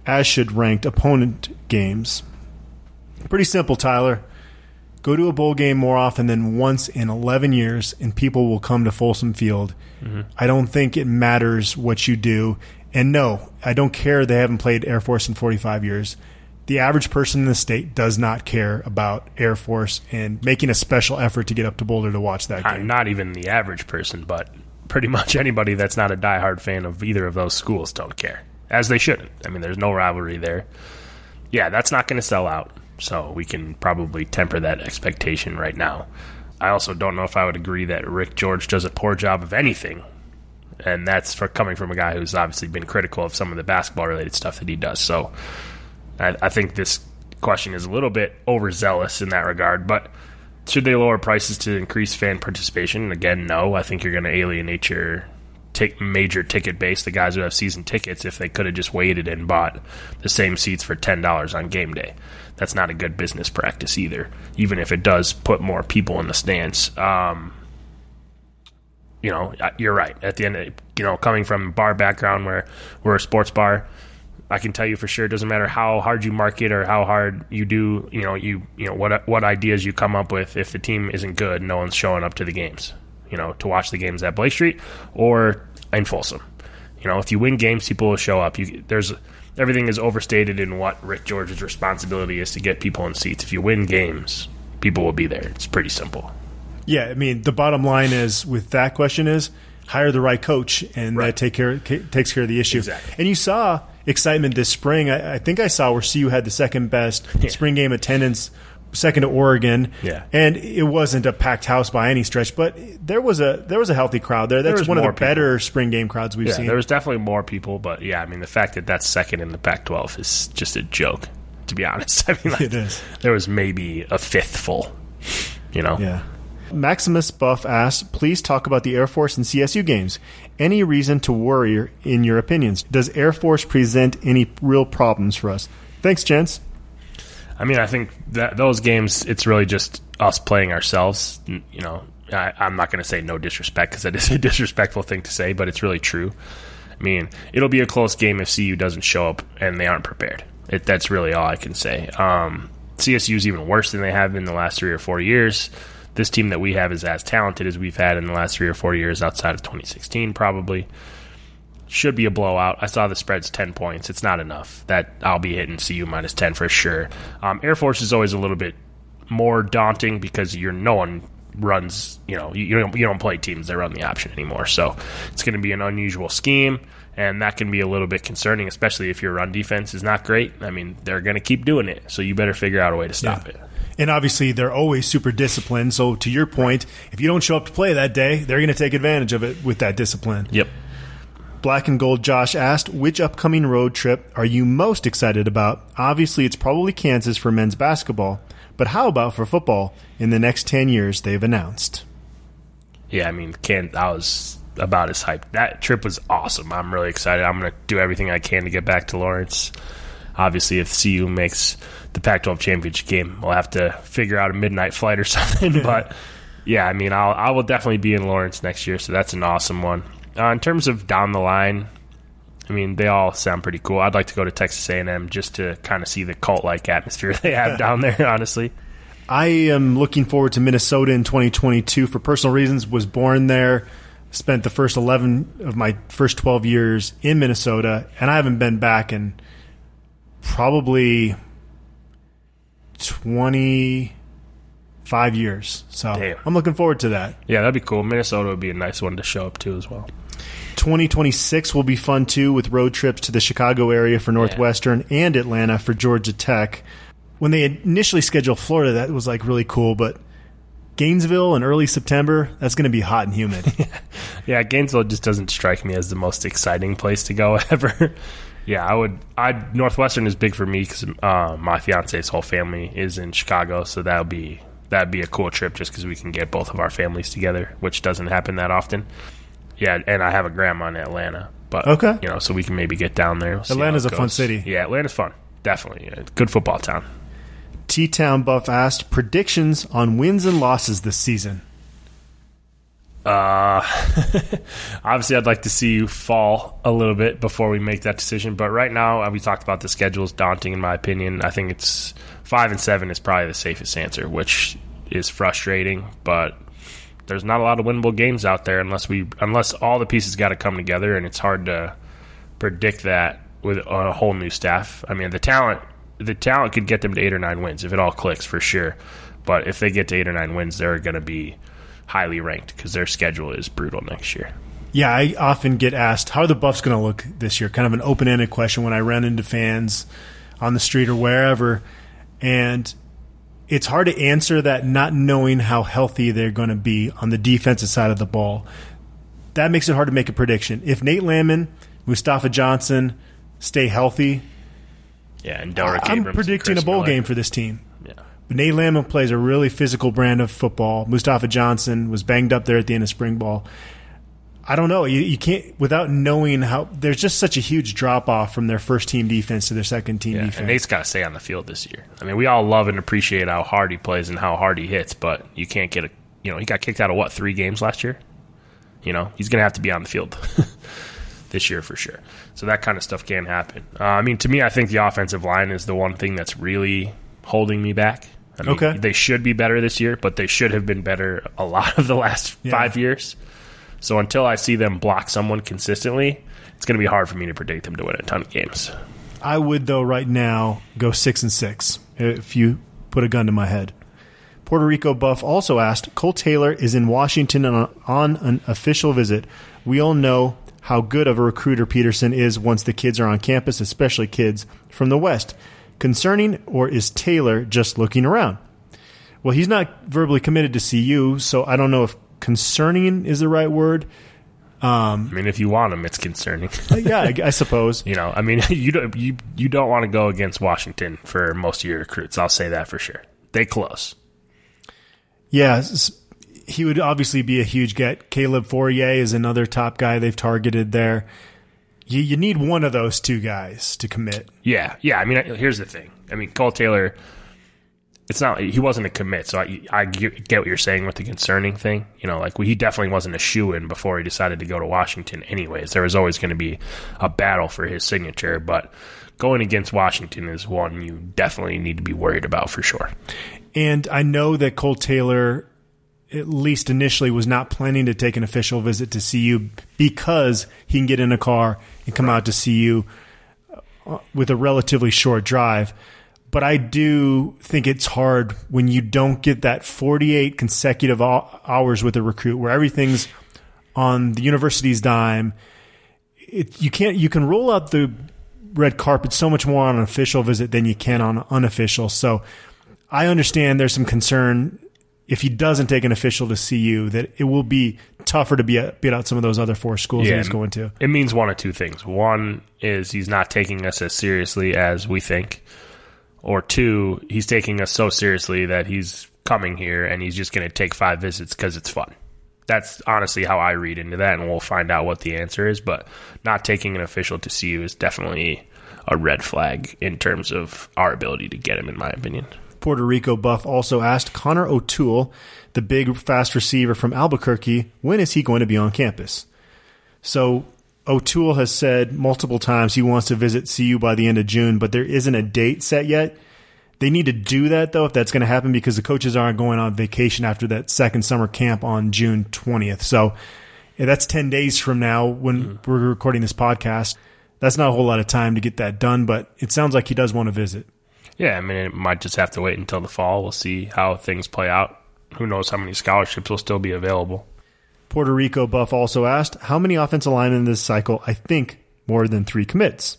as should ranked opponent games. Pretty simple, Tyler. Go to a bowl game more often than once in eleven years, and people will come to Folsom Field. Mm-hmm. I don't think it matters what you do. And no, I don't care they haven't played Air Force in forty-five years. The average person in the state does not care about Air Force and making a special effort to get up to Boulder to watch that game. I'm not even the average person, but pretty much anybody that's not a diehard fan of either of those schools don't care, as they shouldn't. I mean, there's no rivalry there. Yeah, that's not going to sell out. So we can probably temper that expectation right now. I also don't know if I would agree that Rick George does a poor job of anything. And that's for coming from a guy who's obviously been critical of some of the basketball-related stuff that he does. So I, I think this question is a little bit overzealous in that regard. But should they lower prices to increase fan participation? Again, no. I think you're going to alienate your t- major ticket base, the guys who have season tickets, if they could have just waited and bought the same seats for ten dollars on game day. That's not a good business practice either, even if it does put more people in the stands. Um, you know, you're right. At the end of, you know, coming from a bar background where we're a sports bar, I can tell you for sure it doesn't matter how hard you market or how hard you do, you know, you you know what what ideas you come up with. If the team isn't good, no one's showing up to the games, you know, to watch the games at Blake Street or in Folsom. You know, if you win games, people will show up. You, there's everything is overstated in what Rick George's responsibility is to get people in seats. If you win games, people will be there. It's pretty simple. Yeah, I mean, the bottom line is with that question is hire the right coach, and right. that take care takes care of the issue. Exactly. And you saw excitement this spring. I, I think I saw where C U had the second best yeah. spring game attendance, second to Oregon. Yeah. And it wasn't a packed house by any stretch, but there was a there was a healthy crowd there. That's there one of the people. Better spring game crowds we've yeah, seen. There was definitely more people, but yeah, I mean, the fact that that's second in the Pac twelve is just a joke, to be honest. I mean, like, it is. There was maybe a fifth full, you know? Yeah. Maximus Buff asked, please talk about the Air Force and C S U games. Any reason to worry, in your opinions? Does Air Force present any real problems for us? Thanks, gents. I mean, I think that those games, it's really just us playing ourselves. You know, I, I'm not going to say no disrespect because that is a disrespectful thing to say, but it's really true. I mean, it'll be a close game if C U doesn't show up and they aren't prepared. It, that's really all I can say. Um, C S U is even worse than they have in the last three or four years. This team that we have is as talented as we've had in the last three or four years outside of twenty sixteen probably. Should be a blowout. I saw the spread's ten points. It's not enough. That I'll be hitting C U minus ten for sure. Um, Air Force is always a little bit more daunting because you're no one runs, you know, you, you don't you don't play teams that run the option anymore. So it's going to be an unusual scheme, and that can be a little bit concerning, especially if your run defense is not great. I mean, they're going to keep doing it, so you better figure out a way to stop yeah. it. And obviously, they're always super disciplined. So to your point, if you don't show up to play that day, they're going to take advantage of it with that discipline. Yep. Black and Gold Josh asked, which upcoming road trip are you most excited about? Obviously, it's probably Kansas for men's basketball, but how about for football in the next ten years they've announced? Yeah, I mean, Kansas, I was about as hyped. That trip was awesome. I'm really excited. I'm going to do everything I can to get back to Lawrence. Obviously, if C U makes the Pac twelve championship game, we'll have to figure out a midnight flight or something. But, yeah, I mean, I'll, I will definitely be in Lawrence next year, so that's an awesome one. Uh, in terms of down the line, I mean, they all sound pretty cool. I'd like to go to Texas A and M just to kind of see the cult-like atmosphere they have down there, honestly. I am looking forward to Minnesota in twenty twenty-two for personal reasons. Was born there, spent the first eleven of my first twelve years in Minnesota, and I haven't been back in probably twenty-five years. So damn. I'm looking forward to that. Yeah, that'd be cool. Minnesota would be a nice one to show up to as well. twenty twenty-six will be fun, too, with road trips to the Chicago area for Northwestern yeah. and Atlanta for Georgia Tech. when they initially scheduled Florida, that was like really cool, but Gainesville in early September, that's going to be hot and humid. Yeah, Gainesville just doesn't strike me as the most exciting place to go ever. Yeah, I would. I Northwestern is big for me because uh, my fiance's whole family is in Chicago, so that'll be that'd be a cool trip just because we can get both of our families together, which doesn't happen that often. Yeah, and I have a grandma in Atlanta, but okay, you know, so we can maybe get down there. We'll Atlanta's a fun city. Yeah, Atlanta's fun, definitely. Yeah, good football town. T-Town Buff asked predictions on wins and losses this season. Uh, obviously, I'd like to see you fall a little bit before we make that decision. But right now, we talked about the schedule is daunting, in my opinion. I think it's five and seven is probably the safest answer, which is frustrating. But there's not a lot of winnable games out there unless we, unless all the pieces got to come together, and it's hard to predict that with a whole new staff. I mean, the talent, the talent could get them to eight or nine wins if it all clicks for sure. But if they get to eight or nine wins, they're going to be highly ranked because their schedule is brutal next year. Yeah, I often get asked, how are the Buffs going to look this year? Kind of an open-ended question when I run into fans on the street or wherever. And it's hard to answer that not knowing how healthy they're going to be on the defensive side of the ball. That makes it hard to make a prediction. If Nate Lamont, Mustafa Johnson stay healthy, yeah, and Derek I'm Abrams predicting a bowl Miller. game for this team. Yeah. Nate Lamont plays a really physical brand of football. Mustafa Johnson was banged up there at the end of spring ball. I don't know. You, you can't, without knowing how, there's just such a huge drop-off from their first-team defense to their second-team yeah, defense. And Nate's got to stay on the field this year. I mean, we all love and appreciate how hard he plays and how hard he hits, but you can't get a, you know, he got kicked out of, what, three games last year? You know, he's going to have to be on the field this year for sure. So that kind of stuff can happen. Uh, I mean, to me, I think the offensive line is the one thing that's really holding me back. I mean, okay. They should be better this year, but they should have been better a lot of the last yeah. five years. So until I see them block someone consistently, it's going to be hard for me to predict them to win a ton of games. I would, though, right now go six and six if you put a gun to my head. Puerto Rico Buff also asked, Cole Taylor is in Washington on an official visit. We all know how good of a recruiter Peterson is once the kids are on campus, especially kids from the West. Concerning, or is Taylor just looking around? Well, he's not verbally committed to C U, so I don't know if concerning is the right word. Um, I mean, if you want him, it's concerning. yeah, I, I suppose. You know, I mean, you don't you you don't want to go against Washington for most of your recruits. I'll say that for sure. They close. Yeah, he would obviously be a huge get. Caleb Fourier is another top guy they've targeted there. You, you need one of those two guys to commit. Yeah, yeah. I mean, here's the thing. I mean, Cole Taylor, it's not, he wasn't a commit, so I, I get what you're saying with the concerning thing. You know, like, well, he definitely wasn't a shoo-in before he decided to go to Washington anyways. There was always going to be a battle for his signature, but going against Washington is one you definitely need to be worried about for sure. And I know that Cole Taylor, at least initially, was not planning to take an official visit to C U because he can get in a car and come right. out to C U with a relatively short drive. But I do think it's hard when you don't get that forty-eight consecutive hours with a recruit where everything's on the university's dime. It, you can't, you can roll out the red carpet so much more on an official visit than you can on an unofficial. So I understand there's some concern if he doesn't take an official to C U, that it will be tougher to be beat out some of those other four schools yeah, that he's going to. It means one of two things. One is he's not taking us as seriously as we think. Or two, he's taking us so seriously that he's coming here and he's just going to take five visits because it's fun. That's honestly how I read into that, and we'll find out what the answer is. But not taking an official to C U is definitely a red flag in terms of our ability to get him, in my opinion. Puerto Rico Buff also asked, Connor O'Toole, the big fast receiver from Albuquerque, when is he going to be on campus? So O'Toole has said multiple times he wants to visit C U by the end of June, but there isn't a date set yet. They need to do that, though, if that's going to happen, because the coaches aren't going on vacation after that second summer camp on June twentieth. So yeah, that's ten days from now when mm-hmm. we're recording this podcast. That's not a whole lot of time to get that done, but it sounds like he does want to visit. Yeah, I mean, it might just have to wait until the fall. We'll see how things play out. Who knows how many scholarships will still be available. Puerto Rico Buff also asked, how many offensive linemen this cycle? I think more than three commits.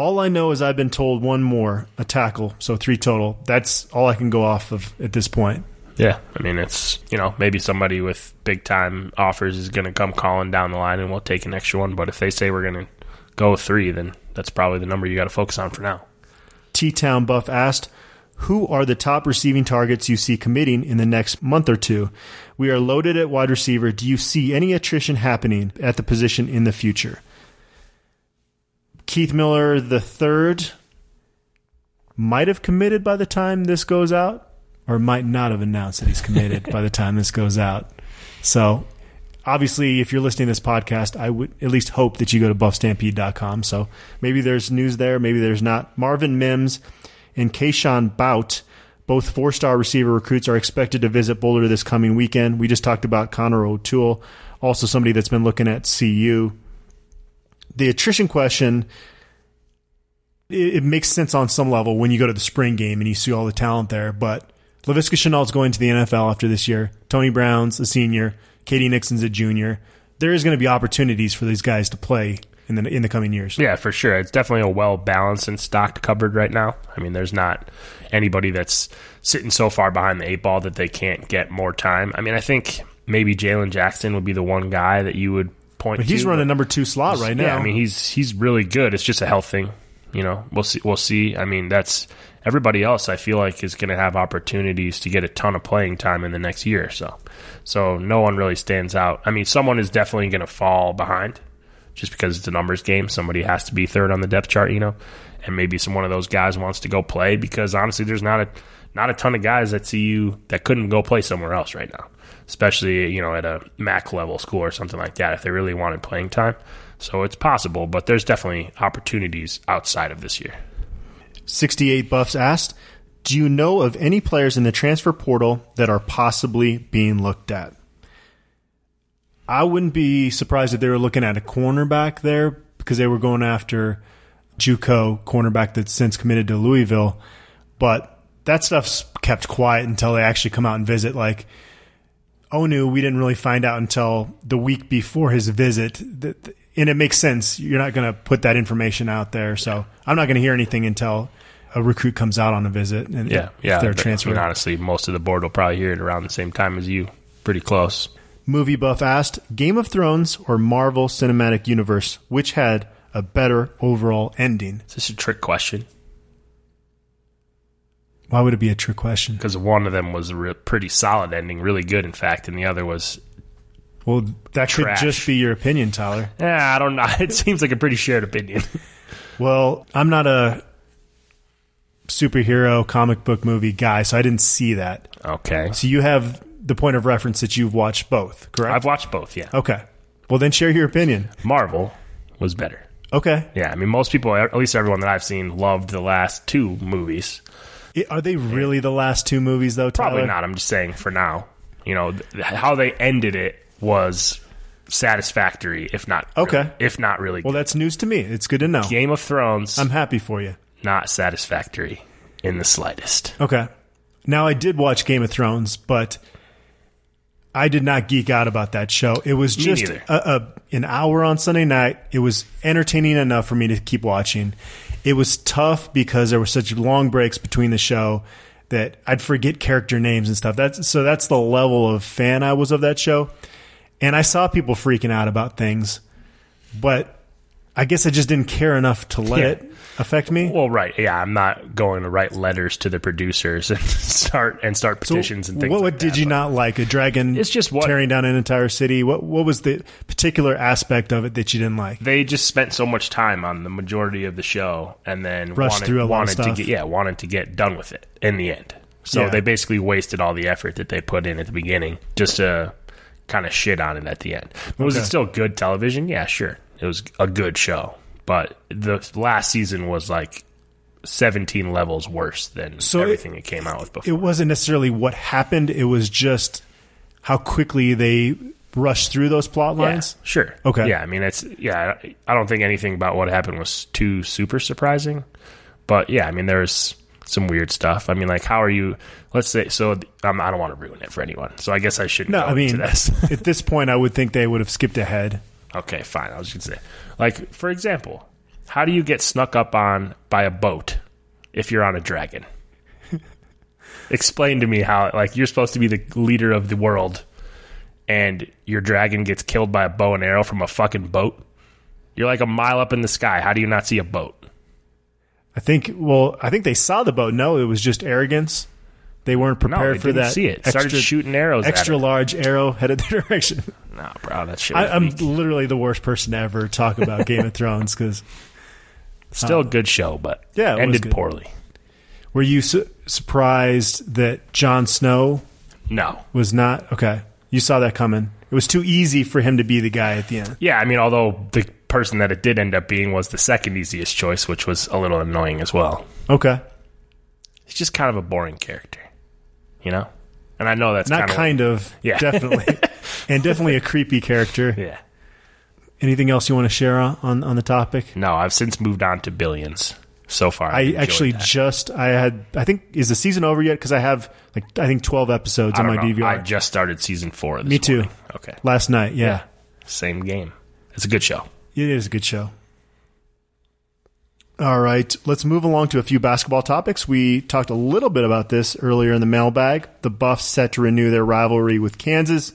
All I know is I've been told one more, a tackle, so three total. That's all I can go off of at this point. Yeah, I mean, it's, you know, maybe somebody with big-time offers is going to come calling down the line and we'll take an extra one. But if they say we're going to go three, then that's probably the number you got to focus on for now. T-Town Buff asked, who are the top receiving targets you see committing in the next month or two? We are loaded at wide receiver. Do you see any attrition happening at the position in the future? Keith Miller the third might have committed by the time this goes out, or might not have announced that he's committed by the time this goes out. So obviously, if you're listening to this podcast, I would at least hope that you go to buff stampede dot com. So maybe there's news there, maybe there's not. Marvin Mims and Kayshawn Bout, both four-star receiver recruits, are expected to visit Boulder this coming weekend. We just talked about Connor O'Toole, also somebody that's been looking at C U. The attrition question, it, it makes sense on some level when you go to the spring game and you see all the talent there, but Laviska Shenault's going to the N F L after this year. Tony Brown's a senior. K D. Nixon's a junior. There is going to be opportunities for these guys to play in the in the coming years. Yeah, for sure. It's definitely a well-balanced and stocked cupboard right now. I mean, there's not anybody that's sitting so far behind the eight ball that they can't get more time. I mean, I think maybe Jalen Jackson would be the one guy that you would point but to. But he's running number two slot right now. Yeah, I mean, he's he's really good. It's just a health thing. You know, we'll see. We'll see. I mean, that's everybody else. I feel like is going to have opportunities to get a ton of playing time in the next year or so. So no one really stands out. I mean, someone is definitely going to fall behind, just because it's a numbers game. Somebody has to be third on the depth chart, you know, and maybe some one of those guys wants to go play because honestly, there's not a not a ton of guys at C U that couldn't go play somewhere else right now, especially you know at a M A C level school or something like that if they really wanted playing time. So it's possible, but there's definitely opportunities outside of this year. sixty-eight Buffs asked, do you know of any players in the transfer portal that are possibly being looked at? I wouldn't be surprised if they were looking at a cornerback there because they were going after JUCO cornerback that's since committed to Louisville. But that stuff's kept quiet until they actually come out and visit. Like, Onu, we didn't really find out until the week before his visit. That, and it makes sense. You're not going to put that information out there. So I'm not going to hear anything until a recruit comes out on a visit and yeah, if yeah, they're transferred. I mean, honestly, most of the board will probably hear it around the same time as you. Pretty close. Movie Buff asked, Game of Thrones or Marvel Cinematic Universe, which had a better overall ending? Is this a trick question? Why would it be a trick question? Because one of them was a re- pretty solid ending, really good, in fact, and the other was... Well, that trash. Could just be your opinion, Tyler. Yeah, I don't know. It seems like a pretty shared opinion. Well, I'm not a superhero comic book movie guy, so I didn't see that. Okay. So you have the point of reference that you've watched both, correct? I've watched both, yeah. Okay. Well, then share your opinion. Marvel was better. Okay. Yeah, I mean, most people, at least everyone that I've seen, loved the last two movies. It, are they really yeah. the last two movies, though, Tyler? Probably not. I'm just saying for now. You know, th- how they ended it was satisfactory, if not okay, really, if not really. Good. Well, that's news to me. It's good to know. Game of Thrones. I'm happy for you. Not satisfactory in the slightest. Okay. Now I did watch Game of Thrones, but I did not geek out about that show. It was me just a, a, an hour on Sunday night. It was entertaining enough for me to keep watching. It was tough because there were such long breaks between the show that I'd forget character names and stuff. That's so that's the level of fan I was of that show. And I saw people freaking out about things, but I guess I just didn't care enough to let yeah. it affect me. Well, right. Yeah, I'm not going to write letters to the producers and start and start petitions so and things what, like what that. What did you but not like? A dragon it's just what, tearing down an entire city? What What was the particular aspect of it that you didn't like? They just spent so much time on the majority of the show and then Rushed wanted, through a lot wanted of stuff. To get yeah, wanted to get done with it in the end. So yeah. they basically wasted all the effort that they put in at the beginning just to kind of shit on it at the end. Was okay. it still good television? Yeah, sure. It was a good show. But the last season was like seventeen levels worse than so everything it, it came out with before. It wasn't necessarily what happened. It was just how quickly they rushed through those plot lines? Yeah, sure. Okay. Yeah, I mean, it's yeah. I don't think anything about what happened was too super surprising. But yeah, I mean, there's some weird stuff. I mean, like, how are you... Let's say, so um, I don't want to ruin it for anyone, so I guess I shouldn't no, go I mean, into this. At this point, I would think they would have skipped ahead. Okay, fine. I was going to say, like, for example, How do you get snuck up on by a boat if you're on a dragon? Explain to me how, like, you're supposed to be the leader of the world and your dragon gets killed by a bow and arrow from a fucking boat. You're like a mile up in the sky. How do you not see a boat? I think, well, I think they saw the boat. No, it was just arrogance. They weren't prepared no, they for didn't that. See it. Extra, started shooting arrows. Extra at large it. Arrow headed their direction. Nah, bro, that shit. I, I'm weak. Literally the worst person to ever talk about Game of Thrones because still um, a good show, but yeah, it ended poorly. Were you su- surprised that Jon Snow? No, was not okay. You saw that coming. It was too easy for him to be the guy at the end. Yeah, I mean, although the person that it did end up being was the second easiest choice, which was a little annoying as well. Okay, he's just kind of a boring character. You know? And I know that's not kind of... Not kind of, yeah. Definitely. And definitely a creepy character. Yeah. Anything else you want to share on, on, on the topic? No, I've since moved on to Billions so far. I actually that. just... I had... I think... Is the season over yet? Because I have, like, I think twelve episodes on my know. D V R. I just started season four this Me too. Morning. Okay. Last night, yeah. yeah. Same game. It's a good show. It is a good show. All right, let's move along to a few basketball topics. We talked a little bit about this earlier in the mailbag. The Buffs set to renew their rivalry with Kansas.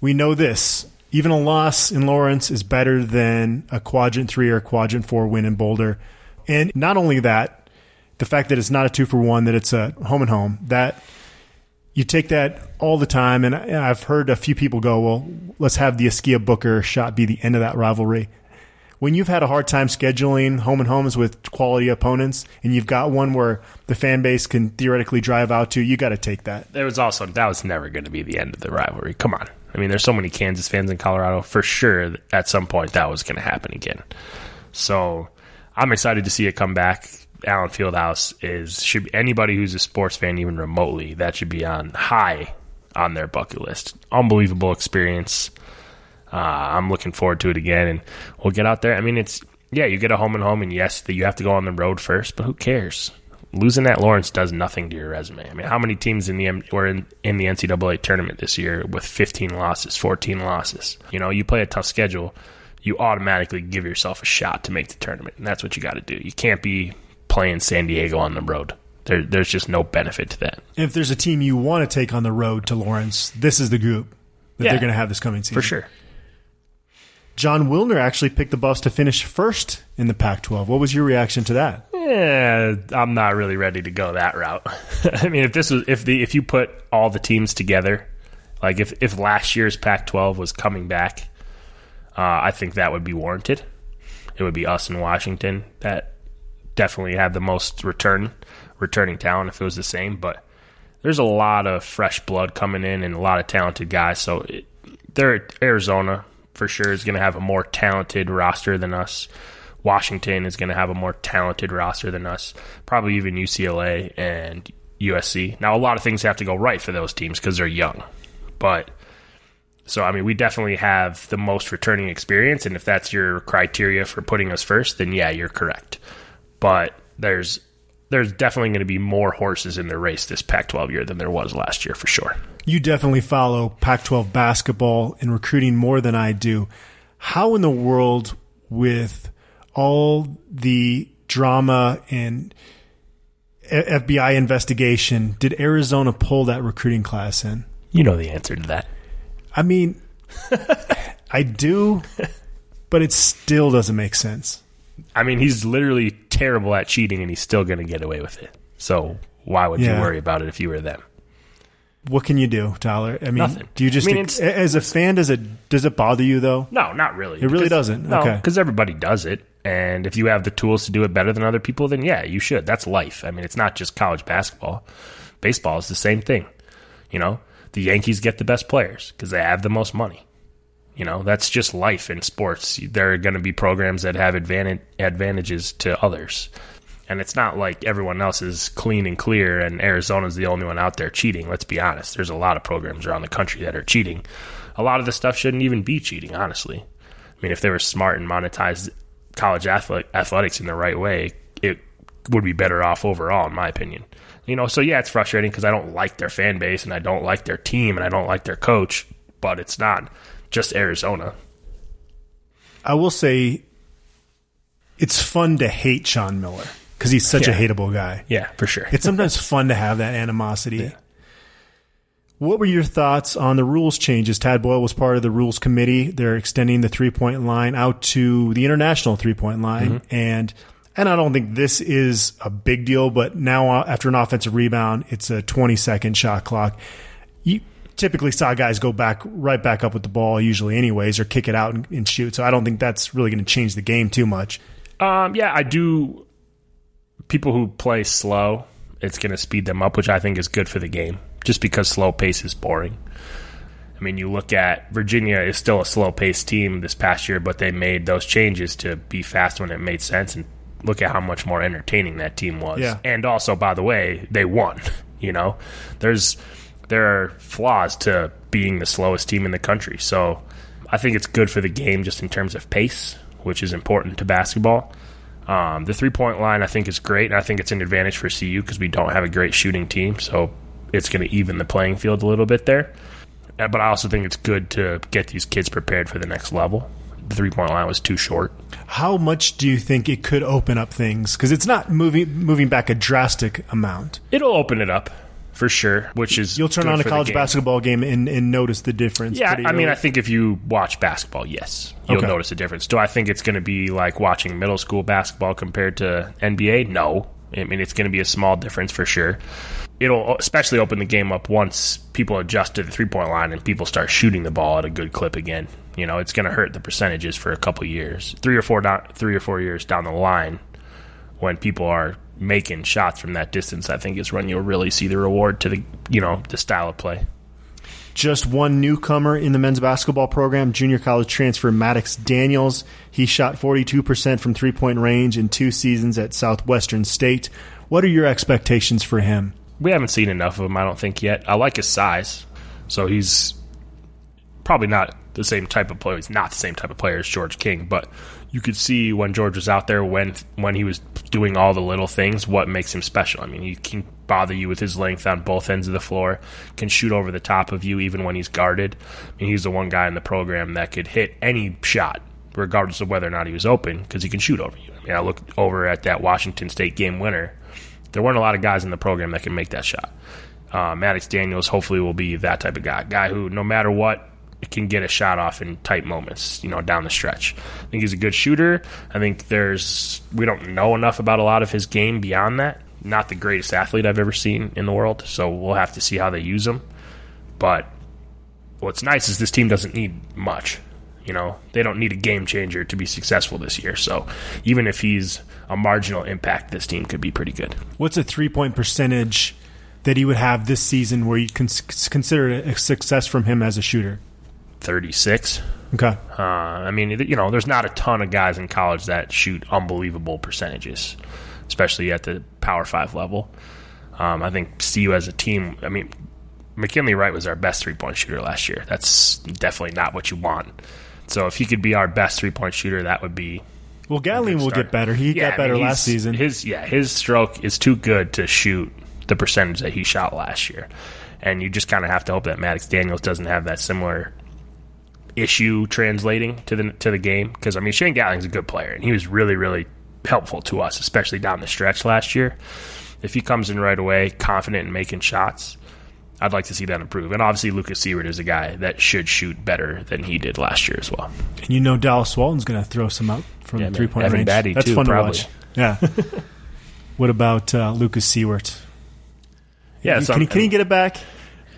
We know this. Even a loss in Lawrence is better than a quadrant three or a quadrant four win in Boulder. And not only that, the fact that it's not a two for one, that it's a home and home, that you take that all the time. And I've heard a few people go, well, let's have the Askia Booker shot be the end of that rivalry. When you've had a hard time scheduling home and homes with quality opponents and you've got one where the fan base can theoretically drive out to, you got to take that. There was also, that was never going to be the end of the rivalry. Come on. I mean, there's so many Kansas fans in Colorado. For sure, at some point, that was going to happen again. So I'm excited to see it come back. Allen Fieldhouse is, should be, anybody who's a sports fan, even remotely, that should be on high on their bucket list. Unbelievable experience. Uh, I'm looking forward to it again, and we'll get out there. I mean, it's, yeah, you get a home and home, and yes, that you have to go on the road first, but who cares? Losing at Lawrence does nothing to your resume. I mean, how many teams in the were in, in the N C double A tournament this year with fifteen losses, fourteen losses? You know, you play a tough schedule, you automatically give yourself a shot to make the tournament, and that's what you got to do. You can't be playing San Diego on the road. There, there's just no benefit to that. If there's a team you want to take on the road to Lawrence, this is the group that yeah, they're going to have this coming season. For sure. John Wilner actually picked the Buffs to finish first in the Pac twelve. What was your reaction to that? Yeah, I'm not really ready to go that route. I mean, if this was if the if you put all the teams together, like if, if last year's Pac twelve was coming back, uh, I think that would be warranted. It would be us and Washington that definitely have the most return returning talent if it was the same. But there's a lot of fresh blood coming in and a lot of talented guys. So it, they're at Arizona. For sure is going to have a more talented roster than us. Washington is going to have a more talented roster than us. Probably even U C L A and U S C. Now, a lot of things have to go right for those teams because they're young. But, so, I mean, we definitely have the most returning experience, and if that's your criteria for putting us first, then yeah, you're correct. But there's there's definitely going to be more horses in the race this Pac twelve year than there was last year, for sure. You definitely follow Pac twelve basketball and recruiting more than I do. How in the world, with all the drama and F B I investigation, did Arizona pull that recruiting class in? You know the answer to that. I mean, I do, but it still doesn't make sense. I mean, he's literally terrible at cheating, and he's still going to get away with it. So why would yeah. you worry about it if you were them? What can you do, Tyler? I mean, Nothing. do you just I mean, as a fan does it does it bother you though? No, not really. It because, really doesn't. No, because okay. everybody does it, and if you have the tools to do it better than other people, then yeah, you should. That's life. I mean, it's not just college basketball. Baseball is the same thing. You know, the Yankees get the best players because they have the most money. You know, that's just life in sports. There are going to be programs that have advantage advantages to others. And it's not like everyone else is clean and clear and Arizona's the only one out there cheating. Let's be honest. There's a lot of programs around the country that are cheating. A lot of this stuff shouldn't even be cheating, honestly. I mean, if they were smart and monetized college athletics in the right way, it would be better off overall, in my opinion. You know, so yeah, it's frustrating because I don't like their fan base and I don't like their team and I don't like their coach, but it's not just Arizona. I will say it's fun to hate Sean Miller because he's such yeah. a hateable guy. Yeah, for sure. It's sometimes fun to have that animosity. Yeah. What were your thoughts on the rules changes? Tad Boyle was part of the rules committee. They're extending the three-point line out to the international three-point line. Mm-hmm. And and I don't think this is a big deal, but now after an offensive rebound, it's a twenty-second shot clock. You typically saw guys go back right back up with the ball usually anyways or kick it out and, and shoot. So I don't think that's really going to change the game too much. Um, yeah, I do. People who play slow, it's going to speed them up, which I think is good for the game. Just because slow pace is boring. I mean, you look at Virginia is still a slow-paced team this past year, but they made those changes to be fast when it made sense, and look at how much more entertaining that team was. Yeah. And also, by the way, they won. You know, there's there are flaws to being the slowest team in the country. So I think it's good for the game just in terms of pace, which is important to basketball. Um, the three-point line I think is great, and I think it's an advantage for C U because we don't have a great shooting team, so it's going to even the playing field a little bit there. But I also think it's good to get these kids prepared for the next level. The three-point line was too short. How much do you think it could open up things? Because it's not moving moving back a drastic amount. It'll open it up for sure, which is You'll turn on a college basketball game and, and notice the difference. Yeah, I mean, I think if you watch basketball, yes, you'll okay. notice the difference. Do I think it's going to be like watching middle school basketball compared to N B A? No. I mean, it's going to be a small difference for sure. It'll especially open the game up once people adjust to the three-point line and people start shooting the ball at a good clip again. You know, it's going to hurt the percentages for a couple years, three or four down, three or four years down the line, when people are making shots from that distance. I think is when you'll really see the reward to the you know the style of play. Just one newcomer in the men's basketball program, junior college transfer Maddox Daniels. He shot forty-two percent from three-point range in two seasons at Southwestern State. What are your expectations for him? We haven't seen enough of him, I don't think, yet. I like his size, so he's probably not the same type of player. He's not the same type of player as George King, but you could see when George was out there, when when he was doing all the little things, what makes him special. I mean, he can bother you with his length on both ends of the floor, can shoot over the top of you even when he's guarded. I mean, he's the one guy in the program that could hit any shot, regardless of whether or not he was open, because he can shoot over you. I mean, I looked over at that Washington State game winner. There weren't a lot of guys in the program that can make that shot. Uh, Maddox Daniels hopefully will be that type of guy, guy who no matter what can get a shot off in tight moments, you know, down the stretch. I think he's a good shooter. I think there's we don't know enough about a lot of his game beyond that. Not the greatest athlete I've ever seen in the world, so we'll have to see how they use him. But what's nice is this team doesn't need much. You know, they don't need a game changer to be successful this year. So even if he's a marginal impact, this team could be pretty good. What's a three-point percentage that he would have this season where you can consider a success from him as a shooter? thirty-six. Okay. Uh, I mean, you know, there's not a ton of guys in college that shoot unbelievable percentages, especially at the Power Five level. Um, I think C U as a team, I mean, McKinley Wright was our best three-point shooter last year. That's definitely not what you want. So if he could be our best three-point shooter, that would be... Well, Gatling will get better. He yeah, got better I mean, last season. His Yeah, his stroke is too good to shoot the percentage that he shot last year. And you just kind of have to hope that Maddox Daniels doesn't have that similar issue translating to the to the game. Because, I mean, Shane Gatling's a good player, and he was really, really helpful to us, especially down the stretch last year. If he comes in right away, confident in making shots, I'd like to see that improve. And obviously Lucas Siewert is a guy that should shoot better than he did last year as well. And you know Dallas Walton's going to throw some out from yeah, the three-point Evan range. Batty That's too, fun probably. to watch. Yeah. What about uh, Lucas Siewert? Yeah, you, so can, can he get it back?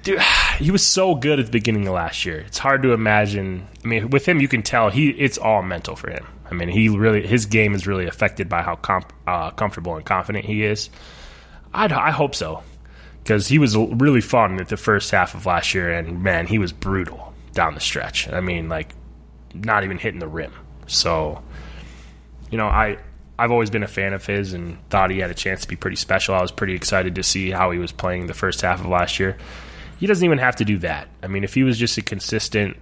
Dude, he was so good at the beginning of last year. It's hard to imagine. I mean, with him you can tell he it's all mental for him. I mean, he really his game is really affected by how comp, uh, comfortable and confident he is. I'd, I hope so. Because he was really fun at the first half of last year, and, man, he was brutal down the stretch. I mean, like, not even hitting the rim. So, you know, I, I've always been a fan of his and thought he had a chance to be pretty special. I was pretty excited to see how he was playing the first half of last year. He doesn't even have to do that. I mean, if he was just a consistent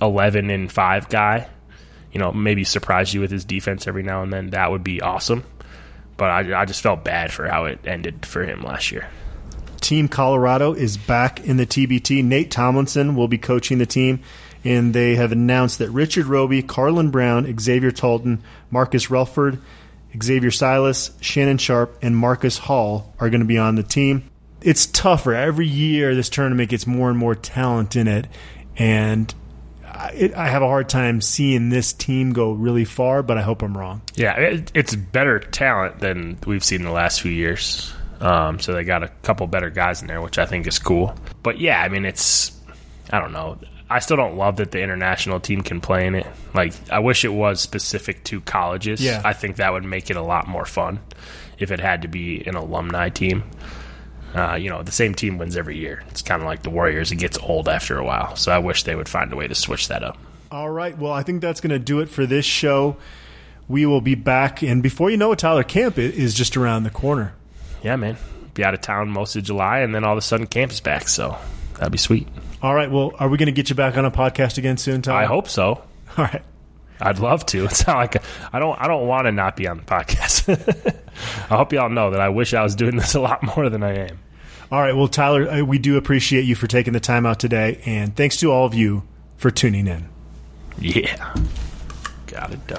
eleven and five guy, you know, maybe surprise you with his defense every now and then, that would be awesome. But I, I just felt bad for how it ended for him last year. Team Colorado is back in the T B T. Nate Tomlinson will be coaching the team. and they have announced that Richard Roby, Carlin Brown, Xavier Talton, Marcus Relford, Xavier Silas, Shannon Sharp, and Marcus Hall are going to be on the team. It's tougher. Every year this tournament gets more and more talent in it, and I, I have a hard time seeing this team go really far, but I hope I'm wrong. Yeah, it, it's better talent than we've seen the last few years. Um, so they got a couple better guys in there, which I think is cool. But, yeah, I mean, it's – I don't know. I still don't love that the international team can play in it. Like, I wish it was specific to colleges. Yeah. I think that would make it a lot more fun if it had to be an alumni team. Uh, you know, the same team wins every year. It's kind of like the Warriors. It gets old after a while. So I wish they would find a way to switch that up. All right. Well, I think that's going to do it for this show. We will be back. And before you know it, Tyler, camp is just around the corner. Yeah, man. Be out of town most of July, and then all of a sudden camp is back. So that'd be sweet. All right. Well, are we going to get you back on a podcast again soon, Tyler? I hope so. All right. I'd love to. It's not like a, I don't. I don't want to not be on the podcast. I hope y'all know that I wish I was doing this a lot more than I am. All right. Well, Tyler, we do appreciate you for taking the time out today, and thanks to all of you for tuning in. Yeah, got it done.